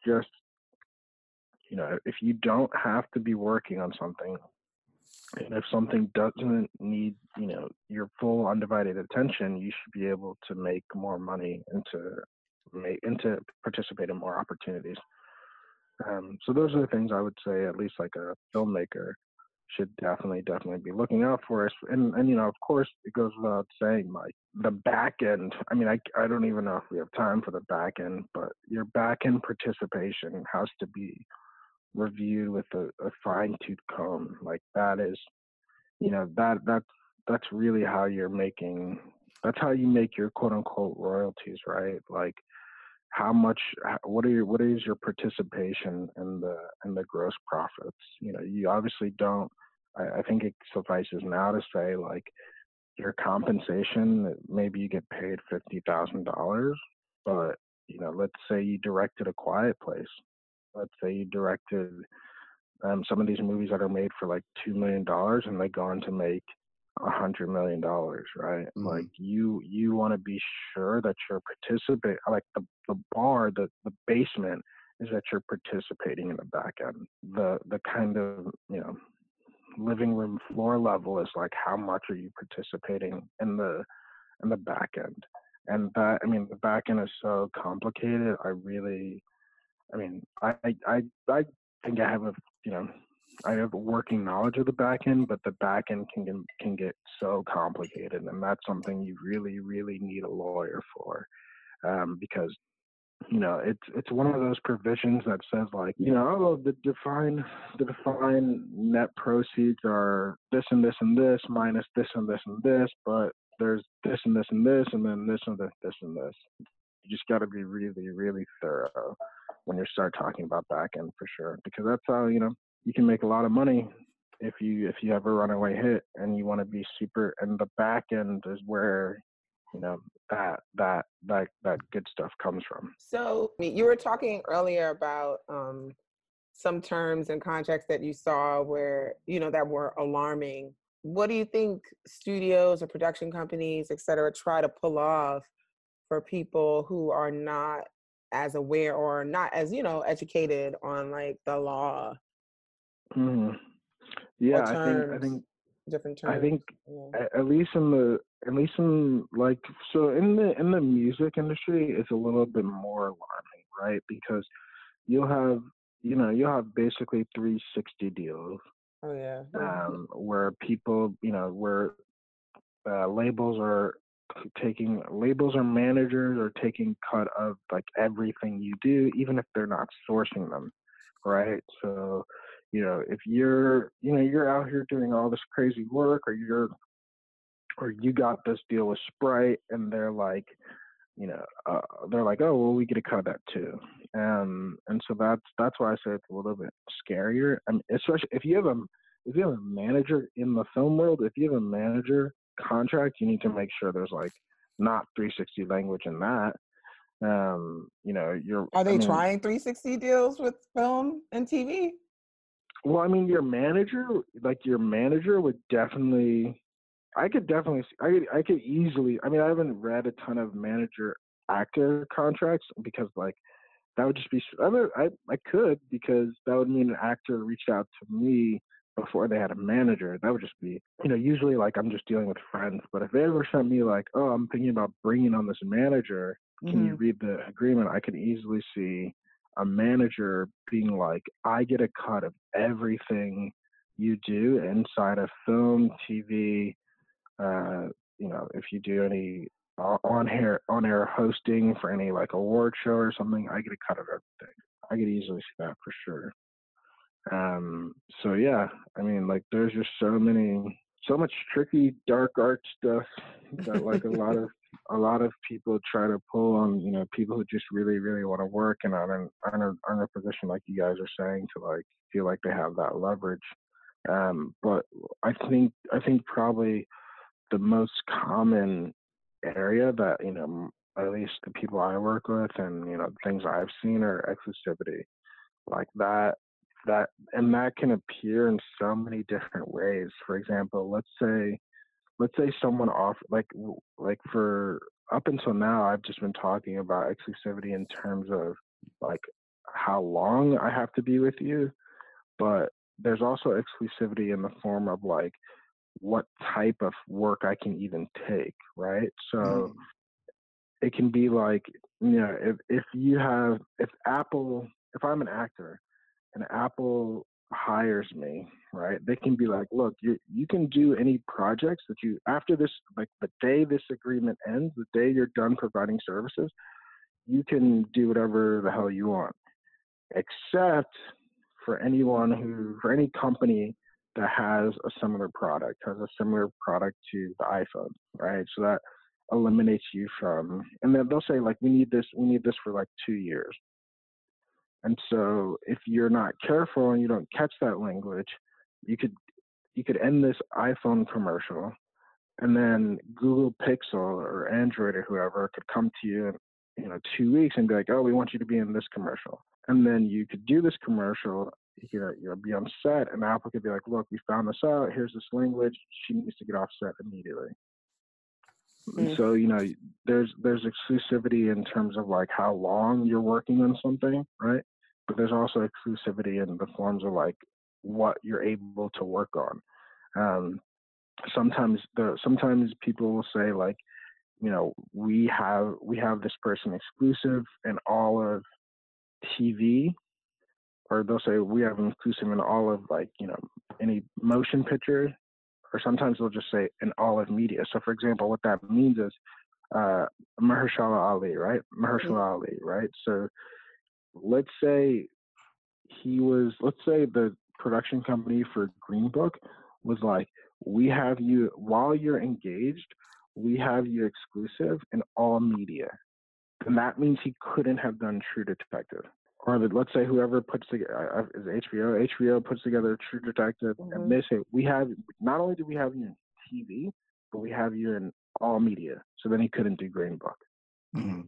just you know, if you don't have to be working on something, and if something doesn't need, you know, your full undivided attention, you should be able to make more money and to make and to participate in more opportunities. Um, so those are the things I would say, at least like a filmmaker should definitely, definitely be looking out for us. And, and you know, of course, it goes without saying, like the back end. I mean, I, I don't even know if we have time for the back end, but your back end participation has to be reviewed with a, a fine-tooth comb. Like that is, you know, that that's that's really how you're making. That's how you make your quote-unquote royalties, right? Like, how much? What are your? What is your participation in the in the gross profits? You know, you obviously don't. I, I think it suffices now to say, like, your compensation. Maybe you get paid fifty thousand dollars, but you know, let's say you directed A Quiet Place. Let's say you directed um, some of these movies that are made for like two million dollars and they go on to make one hundred million dollars, right? Mm-hmm. Like you you want to be sure that you're participating, like the, the bar, the, the basement is that you're participating in the back end. The, the kind of, you know, living room floor level is like how much are you participating in the in the back end? And that, I mean, the back end is so complicated. I really... I mean, I, I I think I have a you know I have a working knowledge of the back end, but the back end can get, can get so complicated, and that's something you really really need a lawyer for, um, because you know it's it's one of those provisions that says like you know oh the defined the defined net proceeds are this and this and this minus this and this and this, but there's this and this and this and then this and this this and this. You just got to be really really thorough when you start talking about back end, for sure, because that's how you know you can make a lot of money if you if you have a runaway hit and you want to be super. And the back end is where you know that that that that good stuff comes from. So you were talking earlier about um, some terms and contracts that you saw where you know that were alarming. What do you think studios or production companies, et cetera, try to pull off for people who are not as aware or not as, you know, educated on like the law? Mm. Yeah, terms, I think, I think, different terms. I think yeah. at least in the, at least in like, so in the, in the music industry, it's a little bit more alarming, right? Because you'll have, you know, you'll have basically three sixty deals. Oh yeah. Um, where people, you know, where uh, labels are, taking labels or managers are taking cut of like everything you do, even if they're not sourcing them, right? So you know if you're you know you're out here doing all this crazy work, or you're or you got this deal with Sprite and they're like you know uh, they're like oh well we get a cut of that too, um and so that's that's why I say it's a little bit scarier. I mean, especially if you have a if you have a manager in the film world, if you have a manager contract, you need to make sure there's like not three sixty language in that. Um, you know, you're are they I mean, trying three sixty deals with film and T V? Well, I mean, your manager, like your manager would definitely, I could definitely, I could, I could easily. I mean, I haven't read a ton of manager actor contracts because like that would just be. I mean, I I could because that would mean an actor reached out to me before they had a manager. That would just be, you know, usually like I'm just dealing with friends. But if they ever sent me like, oh, I'm thinking about bringing on this manager, can mm-hmm. you read the agreement? I could easily see a manager being like, I get a cut of everything you do inside of film, T V, uh, you know, if you do any on-air on-air hosting for any like award show or something, I get a cut of everything. I could easily see that for sure. Um, so yeah, I mean, like there's just so many, so much tricky dark art stuff that like a lot of, a lot of people try to pull on, you know, people who just really, really want to work and are in, are in, a, are in a position like you guys are saying to like, feel like they have that leverage. Um, but I think, I think probably the most common area that, you know, at least the people I work with and, you know, things I've seen are exclusivity. like that, that, and that can appear in so many different ways. For example, let's say, let's say someone off, like, like for up until now, I've just been talking about exclusivity in terms of like how long I have to be with you, but there's also exclusivity in the form of like what type of work I can even take, right? So mm. it can be like, you know, if, if you have, if Apple, if I'm an actor and Apple hires me, right, they can be like, look, you you can do any projects that you, after this, like the day this agreement ends, the day you're done providing services, you can do whatever the hell you want, except for anyone who, for any company that has a similar product, has a similar product to the iPhone, right? So that eliminates you from, and then they'll say like, we need this, we need this for like two years. And so if you're not careful and you don't catch that language, you could, you could end this iPhone commercial, and then Google Pixel or Android or whoever could come to you in, you know, two weeks and be like, oh, we want you to be in this commercial. And then you could do this commercial, you know, you'll be on set, and Apple could be like, look, we found this out, here's this language, she needs to get off set immediately. Mm-hmm. And so, you know, there's there's exclusivity in terms of like how long you're working on something, right? But there's also exclusivity in the forms of like what you're able to work on. Um, sometimes the sometimes people will say like, you know, we have we have this person exclusive in all of T V, or they'll say we have them inclusive in all of like, you know, any motion picture, or sometimes they'll just say in all of media. So for example, what that means is uh, Mahershala Ali, right? Mahershala mm-hmm. Ali, right? So let's say he was, let's say the production company for Green Book was like, we have you, while you're engaged, we have you exclusive in all media. And that means he couldn't have done True Detective. Or that, let's say whoever puts together, uh, is H B O, H B O puts together True Detective, mm-hmm. and they say, we have, not only do we have you in T V, but we have you in all media. So then he couldn't do Green Book. Mm-hmm.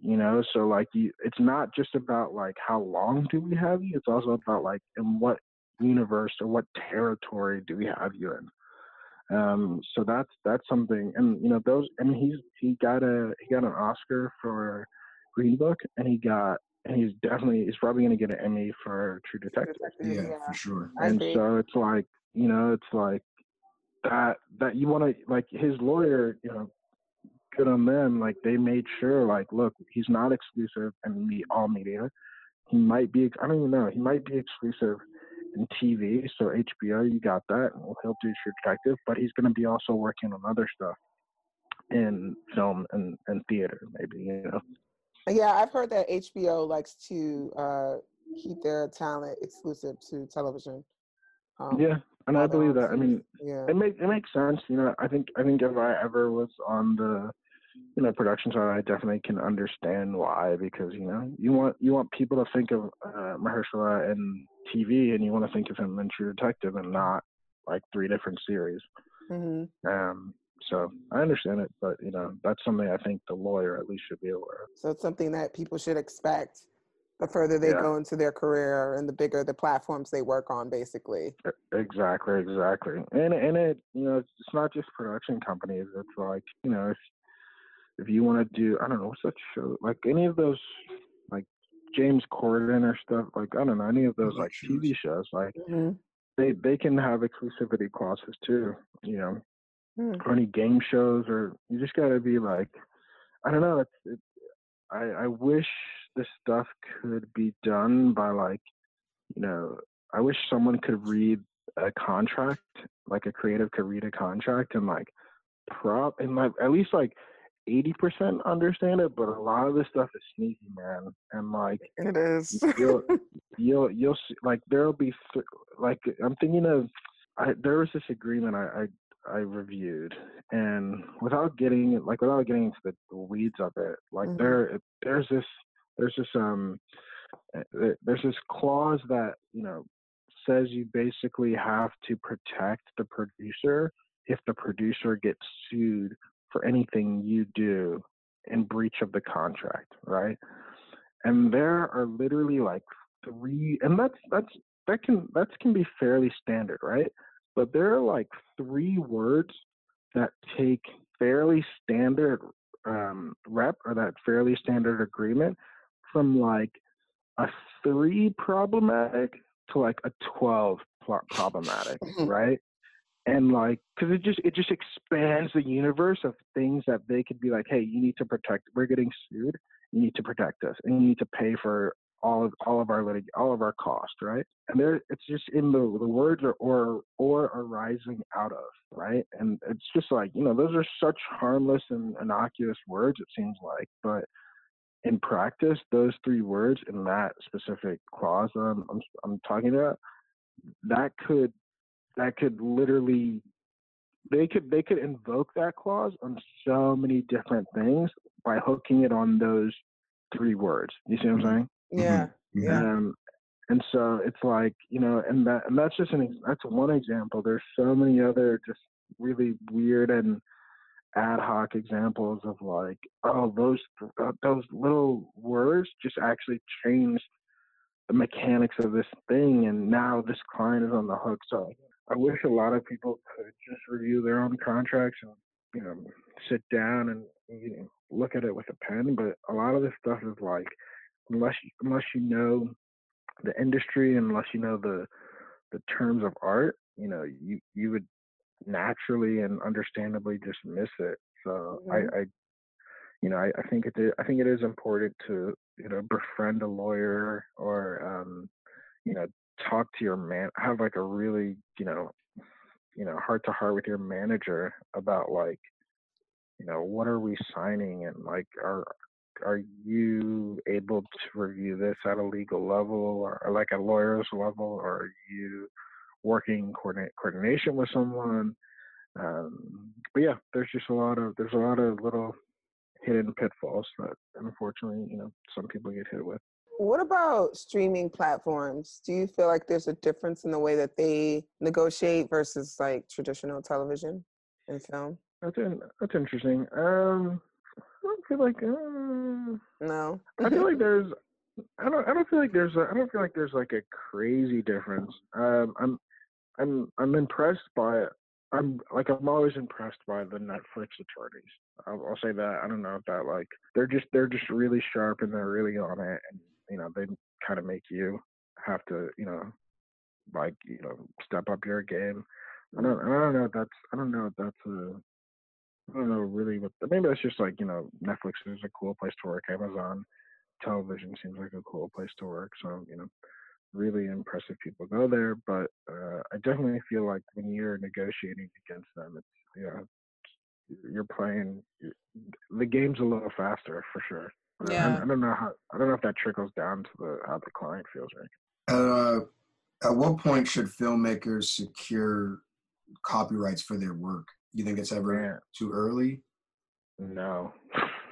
You know, so like, you, it's not just about like, how long do we have you? It's also about like, in what universe or what territory do we have you in? Um, so that's that's something, and you know those. I mean, he's he got a he got an Oscar for Green Book, and he got and he's definitely he's probably going to get an Emmy for True Detective. Yeah, yeah. for sure. And so it's like you know it's like that that you want to like his lawyer, you know, good on them. Like they made sure like look, he's not exclusive in all media. He might be I don't even know he might be exclusive. And T V, so H B O, you got that. Well, he'll do True Detective, but he's going to be also working on other stuff in film and, and theater, maybe, you know. Yeah, I've heard that H B O likes to uh, keep their talent exclusive to television. Um, yeah, and I believe that. I mean, yeah. it makes it makes sense. You know, I think I think if I ever was on the you know production side, I definitely can understand why, because you know you want you want people to think of uh, Mahershala and T V, and you want to think of him in True Detective and not like three different series. Mm-hmm. Um, so I understand it, but you know that's something I think the lawyer at least should be aware of. So it's something that people should expect the further they yeah. go into their career and the bigger the platforms they work on, basically. Exactly, exactly. And and it you know it's not just production companies. It's like you know if if you want to do I don't know what's that show like any of those. James Corden or stuff like I don't know any of those like T V shows like mm-hmm. they they can have exclusivity clauses too, you know, mm. or any game shows, or you just gotta be like I don't know. It's, it, I I wish this stuff could be done by like you know I wish someone could read a contract, like a creative could read a contract and like prop and like at least like. eighty percent understand it, but a lot of this stuff is sneaky, man. And like it is. you'll you'll you'll see, like there'll be th- like I'm thinking of I, there was this agreement I, I I reviewed, and without getting like without getting into the, the weeds of it, like mm-hmm. there there's this there's this um there's this clause that you know says you basically have to protect the producer if the producer gets sued for anything you do in breach of the contract, right? And there are literally like three, and that's that's that can that can be fairly standard, right? But there are like three words that take fairly standard um, rep or that fairly standard agreement from like a three problematic to like a twelve problematic, mm-hmm. right? And like, because it just it just expands the universe of things that they could be like, hey, you need to protect. We're getting sued. You need to protect us, and you need to pay for all of all of our litig all of our cost, right? And there, it's just in the the words or or or arising out of, right? And it's just like, you know, those are such harmless and innocuous words, it seems like, but in practice, those three words in that specific clause that I'm I'm, I'm talking about, that could. That could literally, they could they could invoke that clause on so many different things by hooking it on those three words. You see what I'm saying? Yeah. Mm-hmm. Yeah. Um, and so it's like, you know, and that and that's just an that's one example. There's so many other just really weird and ad hoc examples of like, oh, those uh, those little words just actually changed the mechanics of this thing, and now this client is on the hook. So I wish a lot of people could just review their own contracts and, you know, sit down and, you know, look at it with a pen. But a lot of this stuff is like, unless you, unless you know the industry, unless you know the the terms of art, you know, you you would naturally and understandably just miss it. So mm-hmm. I, I, you know, I, I think it is, I think it is important to, you know, befriend a lawyer or, um, you know, talk to your man, have like a really, you know, you know, heart to heart with your manager about like, you know, what are we signing? And like, are, are you able to review this at a legal level or, or like a lawyer's level, or are you working coordinate coordination with someone? Um, but yeah, there's just a lot of, there's a lot of little hidden pitfalls that unfortunately, you know, some people get hit with. What about streaming platforms? Do you feel like there's a difference in the way that they negotiate versus like traditional television and film? That's in, that's interesting. Um, I don't feel like uh, no. I feel like there's. I don't. I don't feel like there's. A, I don't feel like there's like a crazy difference. Um, I'm. I'm. I'm impressed by it. I'm like I'm always impressed by the Netflix attorneys. I'll, I'll say that. I don't know if that like they're just they're just really sharp and they're really on it. And, you know, they kind of make you have to, you know, like, you know, step up your game. I don't, I don't know if that's, I don't know if that's a, I don't know really what, maybe that's just like, you know, Netflix is a cool place to work. Amazon television seems like a cool place to work. So, you know, really impressive people go there. But uh, I definitely feel like when you're negotiating against them, it's, you know, you're playing, you're, the game's a little faster for sure. Yeah. I don't know how. I don't know if that trickles down to the, how the client feels right. Uh, at what point should filmmakers secure copyrights for their work? You think it's ever Man. too early? No,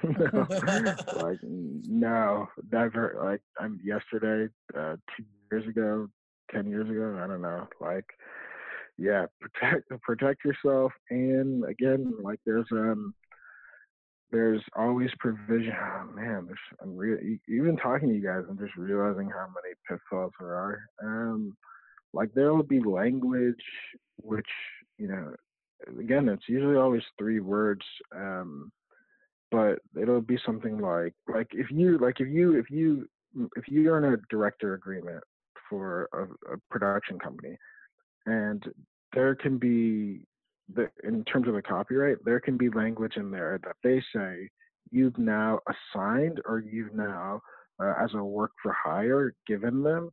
no. Like no, never. Like I'm yesterday, uh, two years ago, ten years ago. I don't know. Like, yeah, protect protect yourself. And again, like there's um. there's always provision. Oh, man, I'm really even talking to you guys, I'm just realizing how many pitfalls there are. Um, like there will be language, which, you know, again, it's usually always three words. Um, but it'll be something like, like if you, like if you, if you, if you're in a director agreement for a, a production company, and there can be, The, in terms of the copyright, there can be language in there that they say you've now assigned or you've now, uh, as a work for hire, given them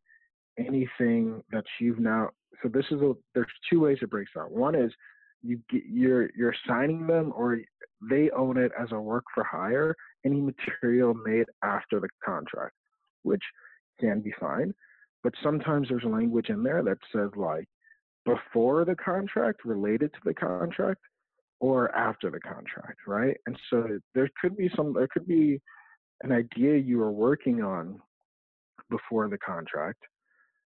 anything that you've now. So this is a, there's two ways it breaks out. One is you get, you're you're assigning them or they own it as a work for hire, any material made after the contract, which can be fine. But sometimes there's language in there that says like, before the contract, related to the contract, or after the contract, right? And so there could be some, there could be an idea you were working on before the contract,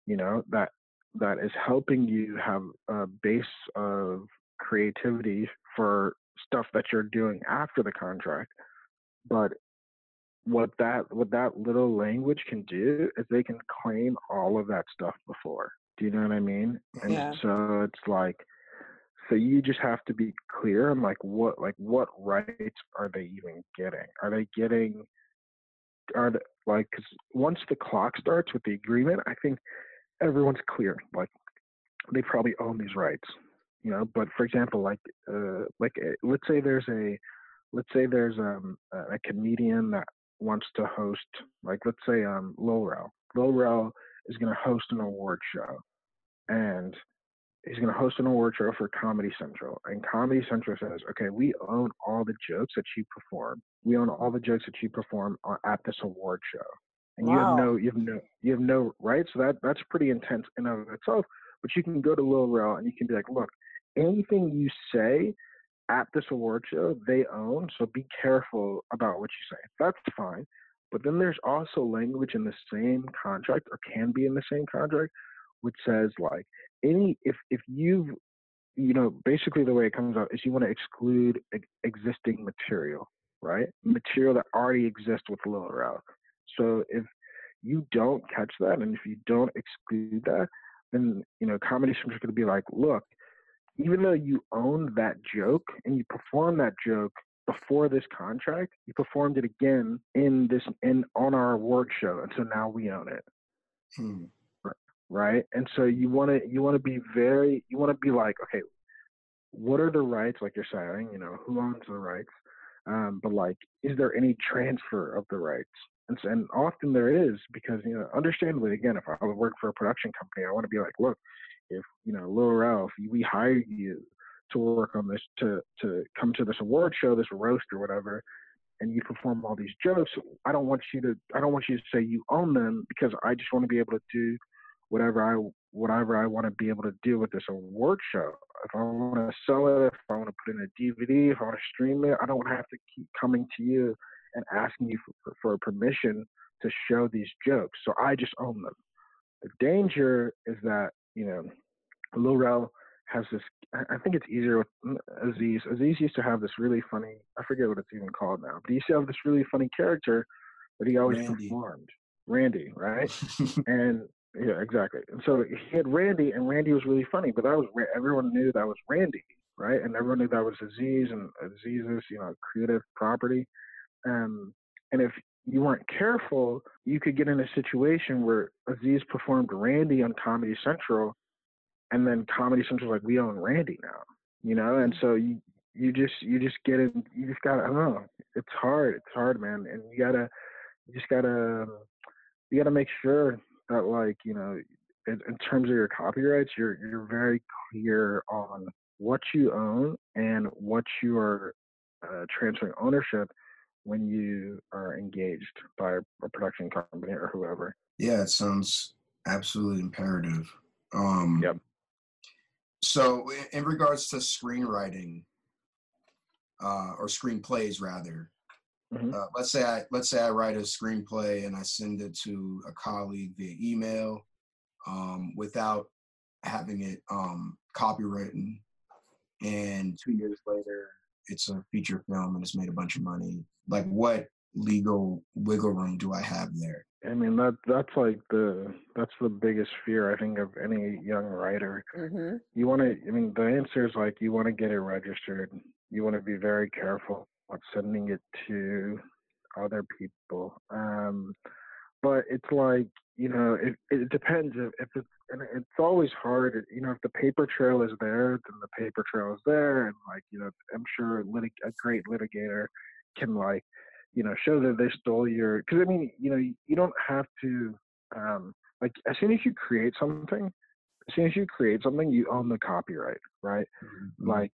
you know, that that is helping you have a base of creativity for stuff that you're doing after the contract. But what that what that little language can do is they can claim all of that stuff before. Do you know what I mean? And yeah. so it's like, so you just have to be clear on like what like what rights are they even getting? Are they getting are they, like because once the clock starts with the agreement, I think everyone's clear. Like they probably own these rights, you know. But for example, like uh, like let's say there's a let's say there's um, a comedian that wants to host, like let's say um, Lil Rel. Lil Rel is going to host an award show, and he's going to host an award show for Comedy Central. And Comedy Central says, okay, we own all the jokes that you perform. We own all the jokes that you perform at this award show. And wow. you have no, you have no, you have no right. So that that's pretty intense in and of itself. But you can go to Lil Rel and you can be like, look, anything you say at this award show, they own, so be careful about what you say. That's fine. But then there's also language in the same contract, or can be in the same contract, which says like any if if you've you know basically the way it comes out is you want to exclude ex- existing material, right? Material that already exists with Lil Rel. So if you don't catch that and if you don't exclude that, then you know Comedy Central is going to be like, look, even though you own that joke and you perform that joke before this contract, you performed it again in this in on our award show, and so now we own it. Hmm. Right? And so you want to you want to be very you want to be like, okay, what are the rights? Like you're saying, you know, who owns the rights? Um, but like, is there any transfer of the rights? And, so, and often there is, because you know, understandably, again, if I work for a production company, I want to be like, look, if you know, Lil Rel, if we hire you to work on this, to to come to this award show, this roast or whatever, and you perform all these jokes, I don't want you to I don't want you to say you own them, because I just want to be able to do whatever I whatever I want to be able to do with this award show. If I want to sell it, if I want to put in a D V D, if I want to stream it, I don't want to have to keep coming to you and asking you for, for permission to show these jokes. So I just own them. The danger is that, you know, Lil Rel has this, I think it's easier with Aziz. Aziz used to have this really funny, I forget what it's even called now, but he used to have this really funny character that he always Randy. performed. Randy, right? And yeah, exactly. And so he had Randy, and Randy was really funny, but that was everyone knew that was Randy, right? And everyone knew that was Aziz, and Aziz's, you know, creative property. Um, and if you weren't careful, you could get in a situation where Aziz performed Randy on Comedy Central, and then Comedy Central's like, we own Randy now, you know? And so you, you just, you just get in, you just gotta, I don't know, it's hard, it's hard, man. And you gotta, you just gotta, you gotta make sure that, like, you know, in, in terms of your copyrights, you're, you're very clear on what you own and what you are uh, transferring ownership when you are engaged by a production company or whoever. Yeah, it sounds absolutely imperative. Um, yep. So in regards to screenwriting, uh, or screenplays rather, mm-hmm. uh, let's say I let's say I write a screenplay and I send it to a colleague via email, um, without having it um, copywritten, and two years later it's a feature film and it's made a bunch of money. Like, what legal wiggle room do I have there? I mean, that that's like the that's the biggest fear, I think, of any young writer. Mm-hmm. You want to, I mean, the answer is like, you want to get it registered. You want to be very careful about sending it to other people. Um, but it's like, you know, it it depends if, if it's, and it's always hard, you know, if the paper trail is there, then the paper trail is there. And like, you know, I'm sure litig- a great litigator can, like, you know, show that they stole your, because I mean, you know, you, you don't have to, um, like, as soon as you create something, as soon as you create something, you own the copyright, right? Mm-hmm. Like,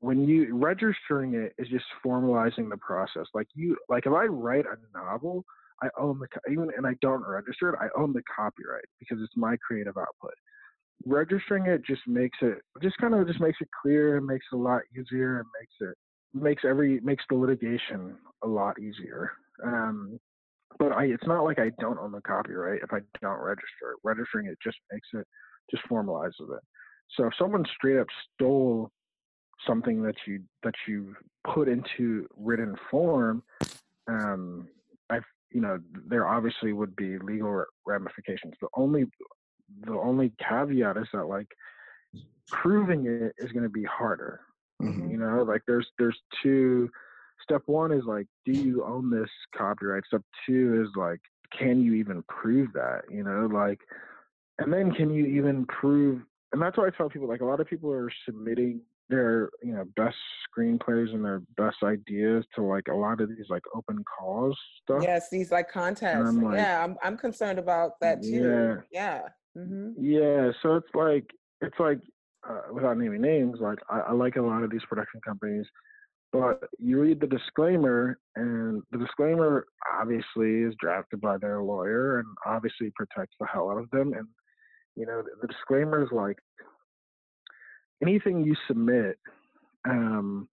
when you, registering it is just formalizing the process. Like you, like if I write a novel, I own the, even, and I don't register it, I own the copyright because it's my creative output. Registering it just makes it, just kind of just makes it clear, and makes it a lot easier, and makes it, makes every makes the litigation a lot easier. Um, but I, it's not like I don't own the copyright if I don't register it. Registering it just makes it, just formalizes it. So if someone straight up stole something that you that you put into written form, um, I, you know, there obviously would be legal ramifications. The only, the only caveat is that, like, proving it is going to be harder. Mm-hmm. You know, like there's, there's two. Step one is like, do you own this copyright? Step two is like, can you even prove that? You know, like, and then can you even prove? And that's why I tell people, like, a lot of people are submitting their, you know, best screenplays and their best ideas to, like, a lot of these, like, open calls stuff. Yes, these, like, contests. I'm like, yeah, I'm I'm concerned about that too. Yeah. Yeah. Mm-hmm. Yeah. So it's like it's like uh, without naming names, like I, I like a lot of these production companies, but you read the disclaimer, and the disclaimer obviously is drafted by their lawyer and obviously protects the hell out of them. And you know, the disclaimer is like, anything you submit, um,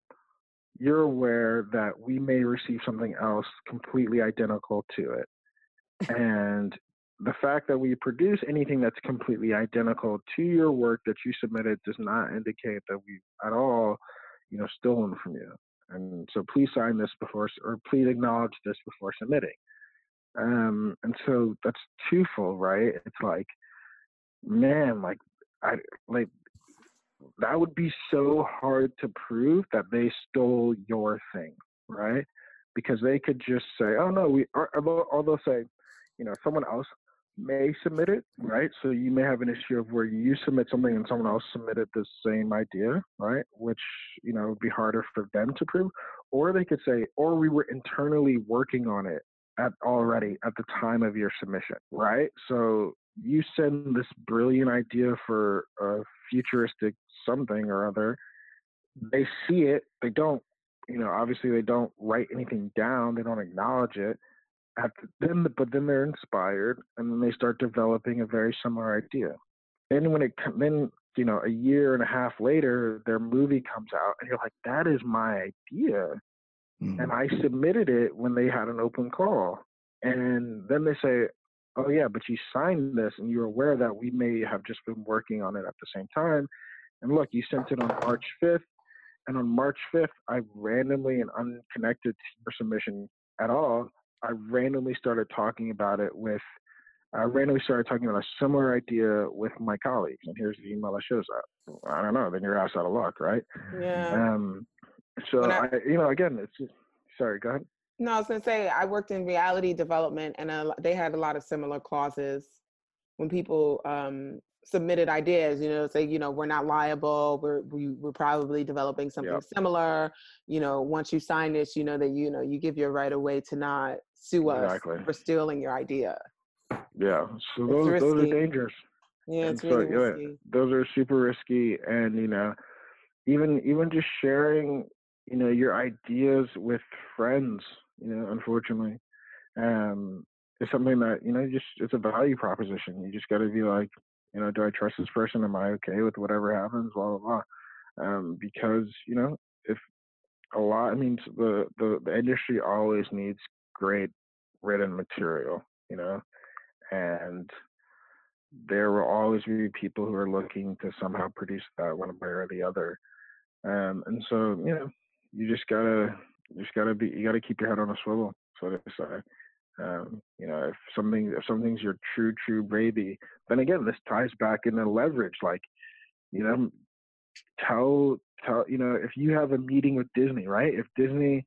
you're aware that we may receive something else completely identical to it. And the fact that we produce anything that's completely identical to your work that you submitted does not indicate that we've at all, you know, stolen from you. And so please sign this before, or please acknowledge this before submitting. Um, and so that's twofold, right? It's like, man, like, I, like, that would be so hard to prove that they stole your thing, right? Because they could just say, oh, no, we are, or they'll say, you know, someone else may submit it, right? So you may have an issue of where you submit something and someone else submitted the same idea, right? Which, you know, would be harder for them to prove. Or they could say, or we were internally working on it at already at the time of your submission, right? So you send this brilliant idea for a futuristic something or other, they see it, they don't, you know, obviously they don't write anything down, they don't acknowledge it, at the, then the, but then they're inspired, and then they start developing a very similar idea. Then when it, then, you know, a year and a half later, their movie comes out, and you're like, that is my idea, mm-hmm. and I submitted it when they had an open call. And then they say, oh yeah, but you signed this, and you're aware that we may have just been working on it at the same time. And look, you sent it on March fifth, and on March fifth, I randomly and unconnected to your submission at all, I randomly started talking about it with, I randomly started talking about a similar idea with my colleagues, and here's the email that shows up. I don't know, then you're ass out of luck, right? Yeah. Um, so, I, I, you know, again, it's just, sorry, go ahead. No, I was going to say, I worked in reality development, and I, they had a lot of similar clauses when people, um, submitted ideas, you know, say, you know, we're not liable, we're, we, we're probably developing something yep. similar, you know, once you sign this, you know, that, you know, you give your right away to not sue us exactly. for stealing your idea. Yeah. So those, those are dangerous. Yeah, it's really so, risky. Yeah, those are super risky. And, you know, even, even just sharing, you know, your ideas with friends, you know, unfortunately, um, it's something that, you know, just, it's a value proposition. You just got to be like, you know, do I trust this person? Am I okay with whatever happens? Blah, blah, blah. Um, because, you know, if a lot, I mean, the, the, the industry always needs great written material, you know, and there will always be people who are looking to somehow produce that one way or the other. Um, and so, you know, you just gotta, you just gotta be, you gotta keep your head on a swivel, so to say. Um, you know, if something, if something's your true, true baby, then again, this ties back into leverage. Like, you know, tell, tell, you know, if you have a meeting with Disney, right? If Disney,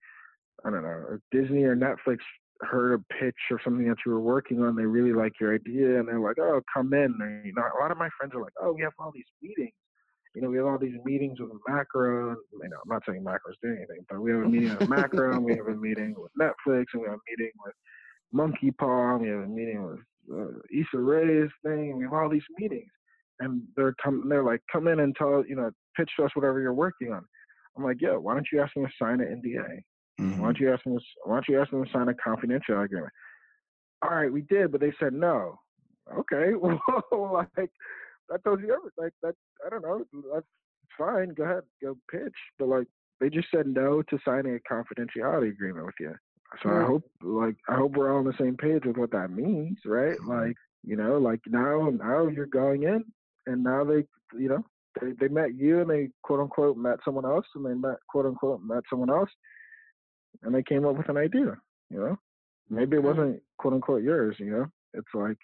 I don't know, if Disney or Netflix heard a pitch or something that you were working on, they really like your idea, and they're like, oh, come in. And, you know, a lot of my friends are like, oh, we have all these meetings. You know, we have all these meetings with Macro. You know, I'm not saying Macro's doing anything, but we have a meeting with Macro, and we have a meeting with Netflix, and we have a meeting with Monkeypaw, we have a meeting with uh, Issa Rae's thing, we have all these meetings, and they're come, they're like, come in and tell, you know, pitch to us whatever you're working on. I'm like, yeah, why don't you ask them to sign an N D A? Mm-hmm. Why don't you ask them? To, why don't you ask them to sign a confidential agreement? All right, we did, but they said no. Okay, well, like that tells you everything. Like that, I don't know. That's fine. Go ahead, go pitch. But like, they just said no to signing a confidentiality agreement with you. So I hope, like, I hope we're all on the same page with what that means, right? Like, you know, like now, now you're going in, and now they, you know, they, they met you, and they quote unquote met someone else, and they met quote unquote met someone else, and they came up with an idea, you know. Maybe it wasn't quote unquote yours, you know? It's like,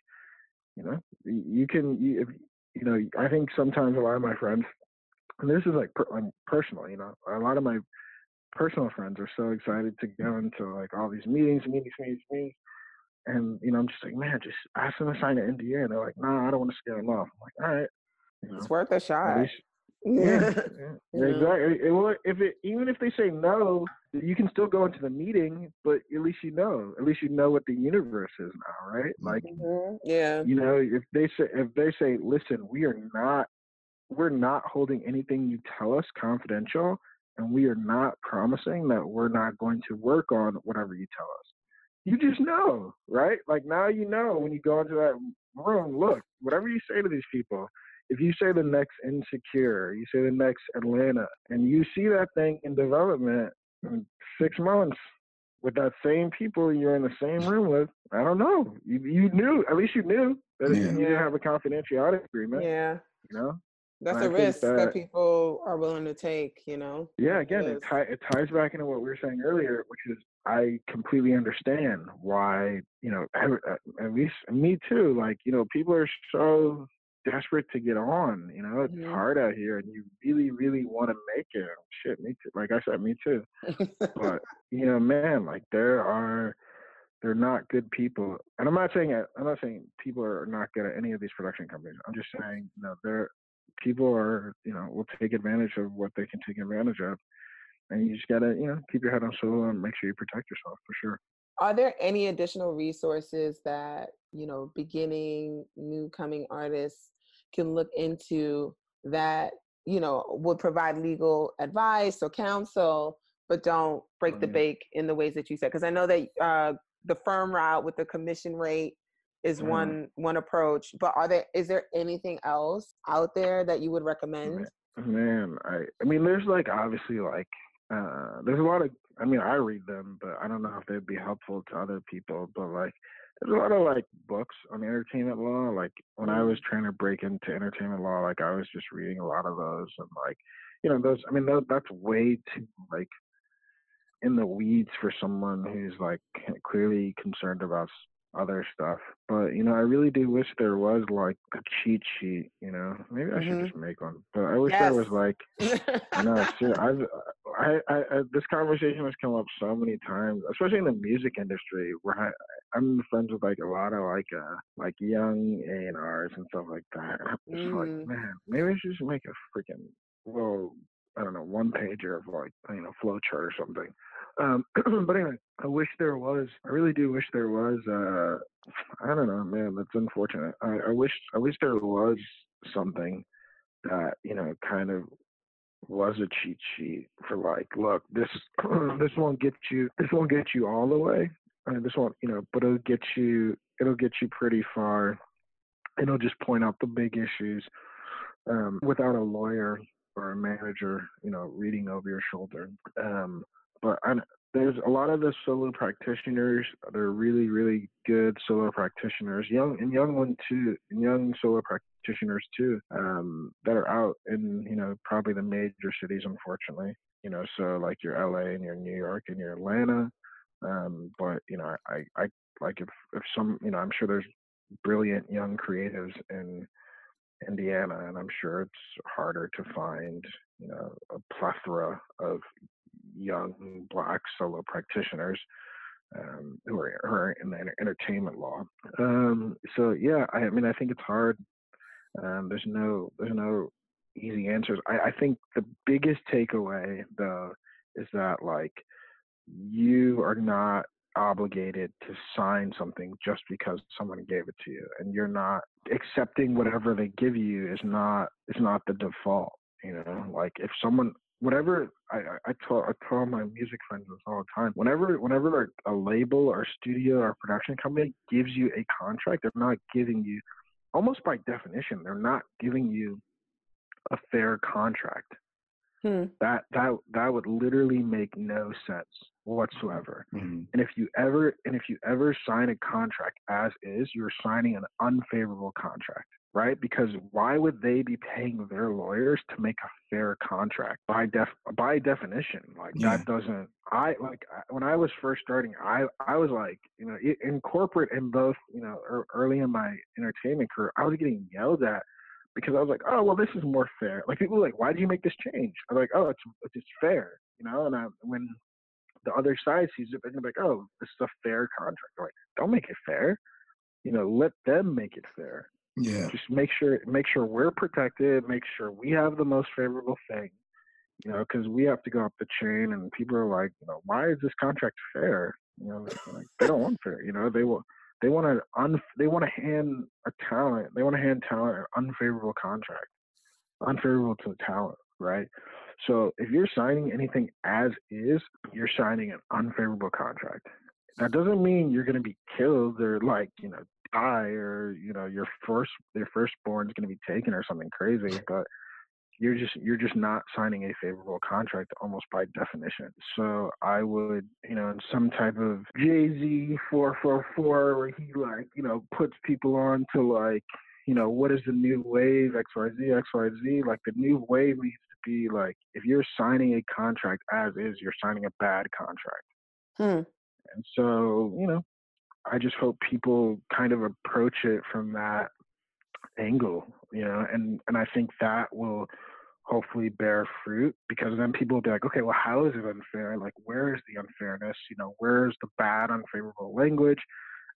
you know, you can, you, if, you know, I think sometimes a lot of my friends, and this is like per, like personal, you know, a lot of my personal friends are so excited to go into like all these meetings, meetings, meetings, meetings. And, you know, I'm just like, man, just ask them to sign an N D A. And they're like, nah, I don't want to scare them off. I'm like, all right. You know, it's worth a shot. Yeah, yeah, yeah, exactly. It, well, if it, even if they say no, you can still go into the meeting, but at least you know, at least you know what the universe is now, right? Like, mm-hmm. yeah, you know, if they say, if they say, listen, we are not, we're not holding anything you tell us confidential, and we are not promising that we're not going to work on whatever you tell us. You just know, right? Like now you know when you go into that room. Look, whatever you say to these people. If you say the next Insecure, you say the next Atlanta, and you see that thing in development in six months with that same people you're in the same room with, I don't know. You, you knew, at least you knew that yeah. you didn't have a confidentiality agreement. Yeah. You know? That's and a risk that, that people are willing to take, you know? Yeah, again, it, tie, it ties back into what we were saying earlier, which is I completely understand why, you know, at least me too, like, you know, people are so desperate to get on, you know, it's yeah. hard out here and you really, really want to make it. Shit, me too. Like I said, me too. But, you know, man, like there are, they're not good people. And I'm not saying, I'm not saying people are not good at any of these production companies. I'm just saying, you know, they're, people are, you know, will take advantage of what they can take advantage of. And you just got to, you know, keep your head on swivel and make sure you protect yourself for sure. Are there any additional resources that, you know, beginning, new coming artists can look into that, you know, would provide legal advice or counsel, but don't break the bake in the ways that you said? Because I know that uh, the firm route with the commission rate is mm. one one approach, but are there, is there anything else out there that you would recommend? Man, I, I mean, there's like, obviously like, uh, there's a lot of, I mean, I read them, but I don't know if they'd be helpful to other people, but like, there's a lot of like books on entertainment law. Like when I was trying to break into entertainment law, like I was just reading a lot of those and like, you know, those, I mean, those, that's way too like in the weeds for someone who's like clearly concerned about other stuff. But, you know, I really do wish there was like a cheat sheet, you know, maybe I mm-hmm. should just make one, but I wish yes. there was like, you know, shit, I've, I, I, I, this conversation has come up so many times, especially in the music industry where I, I'm friends with like a lot of like uh like young A and R's and stuff like that. And I'm just mm. like, man, maybe I should just make a freaking little, I don't know, one pager of like, you know, flow chart or something. Um, but anyway, I wish there was, I really do wish there was, uh, I don't know, man, that's unfortunate. I, I wish, I wish there was something that, you know, kind of was a cheat sheet for like, look, this, this won't get you, this won't get you all the way. I mean, this won't, you know, but it'll get you, it'll get you pretty far. It'll just point out the big issues, um, without a lawyer or a manager, you know, reading over your shoulder. Um, But I, there's a lot of the solo practitioners. They're really, really good solo practitioners, young and young one too, and young solo practitioners too, um, that are out in, you know, probably the major cities, unfortunately. You know, so like your L A and your New York and your Atlanta. Um, but you know, I, I like if if some, you know, I'm sure there's brilliant young creatives in Indiana, and I'm sure it's harder to find, you know, a plethora of young Black solo practitioners um, who, are, who are in the entertainment law. Um, so yeah, I, I mean, I think it's hard. Um, there's no there's no easy answers. I, I think the biggest takeaway though is that like you are not obligated to sign something just because someone gave it to you, and you're not accepting whatever they give you is not is not the default. You know, like if someone. Whatever I, I tell I tell my music friends this all the time. Whenever whenever a label or studio or production company gives you a contract, they're not giving you, almost by definition, they're not giving you a fair contract. Hmm. That that that would literally make no sense. whatsoever. Mm-hmm. And if you ever and if you ever sign a contract as is, you're signing an unfavorable contract, right? Because why would they be paying their lawyers to make a fair contract? By def by definition, like yeah. that doesn't. I like when I was first starting, I I was like, you know, in corporate and both, you know, early in my entertainment career, I was getting yelled at. Because I was like, oh, well, this is more fair. Like, people were like, why do you make this change? I'm like, oh, it's it's just fair, you know? And I, when the other side sees it, they're like, oh, this is a fair contract. I'm like, don't make it fair. You know, let them make it fair. Yeah. Just make sure make sure we're protected. Make sure we have the most favorable thing, you know, because we have to go up the chain. And people are like, you know, why is this contract fair? You know, like, they don't want fair. You know, they will. They want to un. They want to hand a talent. They want to hand talent an unfavorable contract, unfavorable to the talent, right? So if you're signing anything as is, you're signing an unfavorable contract. That doesn't mean you're going to be killed or like you know die or you know your first your firstborn is going to be taken or something crazy, but you're just you're just not signing a favorable contract almost by definition. So I would, you know, in some type of Jay-Z four four four where he like, you know, puts people on to like, you know, what is the new wave, X Y Z, X Y Z. Like the new wave needs to be like, if you're signing a contract as is, you're signing a bad contract. Hmm. And so, you know, I just hope people kind of approach it from that angle, you know, and and I think that will hopefully bear fruit, because then people will be like, okay, well, how is it unfair? Like, where is the unfairness? You know, where's the bad, unfavorable language?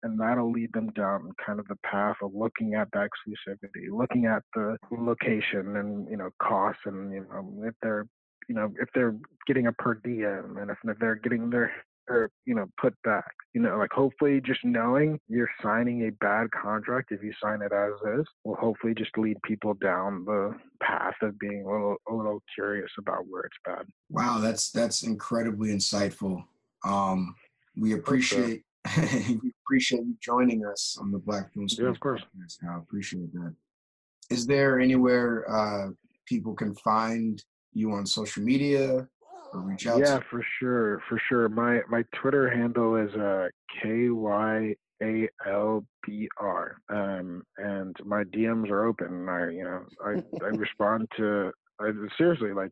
And that'll lead them down kind of the path of looking at the exclusivity, looking at the location and, you know, costs, and, you know, if they're, you know, if they're getting a per diem, and if they're getting their, or, you know, put back, you know, like hopefully just knowing you're signing a bad contract if you sign it as is will hopefully just lead people down the path of being a little, a little curious about where it's bad. Wow, that's that's incredibly insightful. Um, we appreciate we appreciate you joining us on the Black Film Space. Yeah, of course. Podcast. I appreciate that. Is there anywhere uh, people can find you on social media? Reach out yeah, to. for sure, for sure. My my Twitter handle is uh, K Y A L B R, um, and my D Ms are open. I you know I I respond to I, seriously like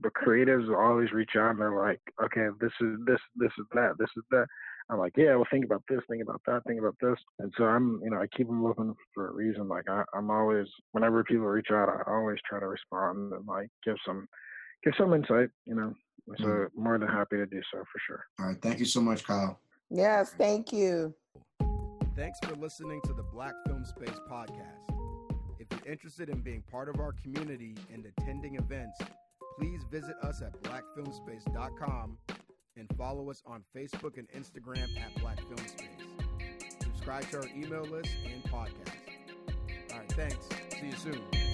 the creatives always reach out and they're like, okay, this is this this is that this is that. I'm like, yeah, well, think about this, think about that, think about this. And so I'm, you know, I keep them looking for a reason. Like I, I'm always, whenever people reach out, I always try to respond and like give some give some insight, you know. So more than happy to do so for sure. All right. Thank you so much, Kyle. Yes. Thank you. Thanks for listening to the Black Film Space podcast. If you're interested in being part of our community and attending events, please visit us at black film space dot com and follow us on Facebook and Instagram at Black Film Space. Subscribe to our email list and podcast. All right. Thanks. See you soon.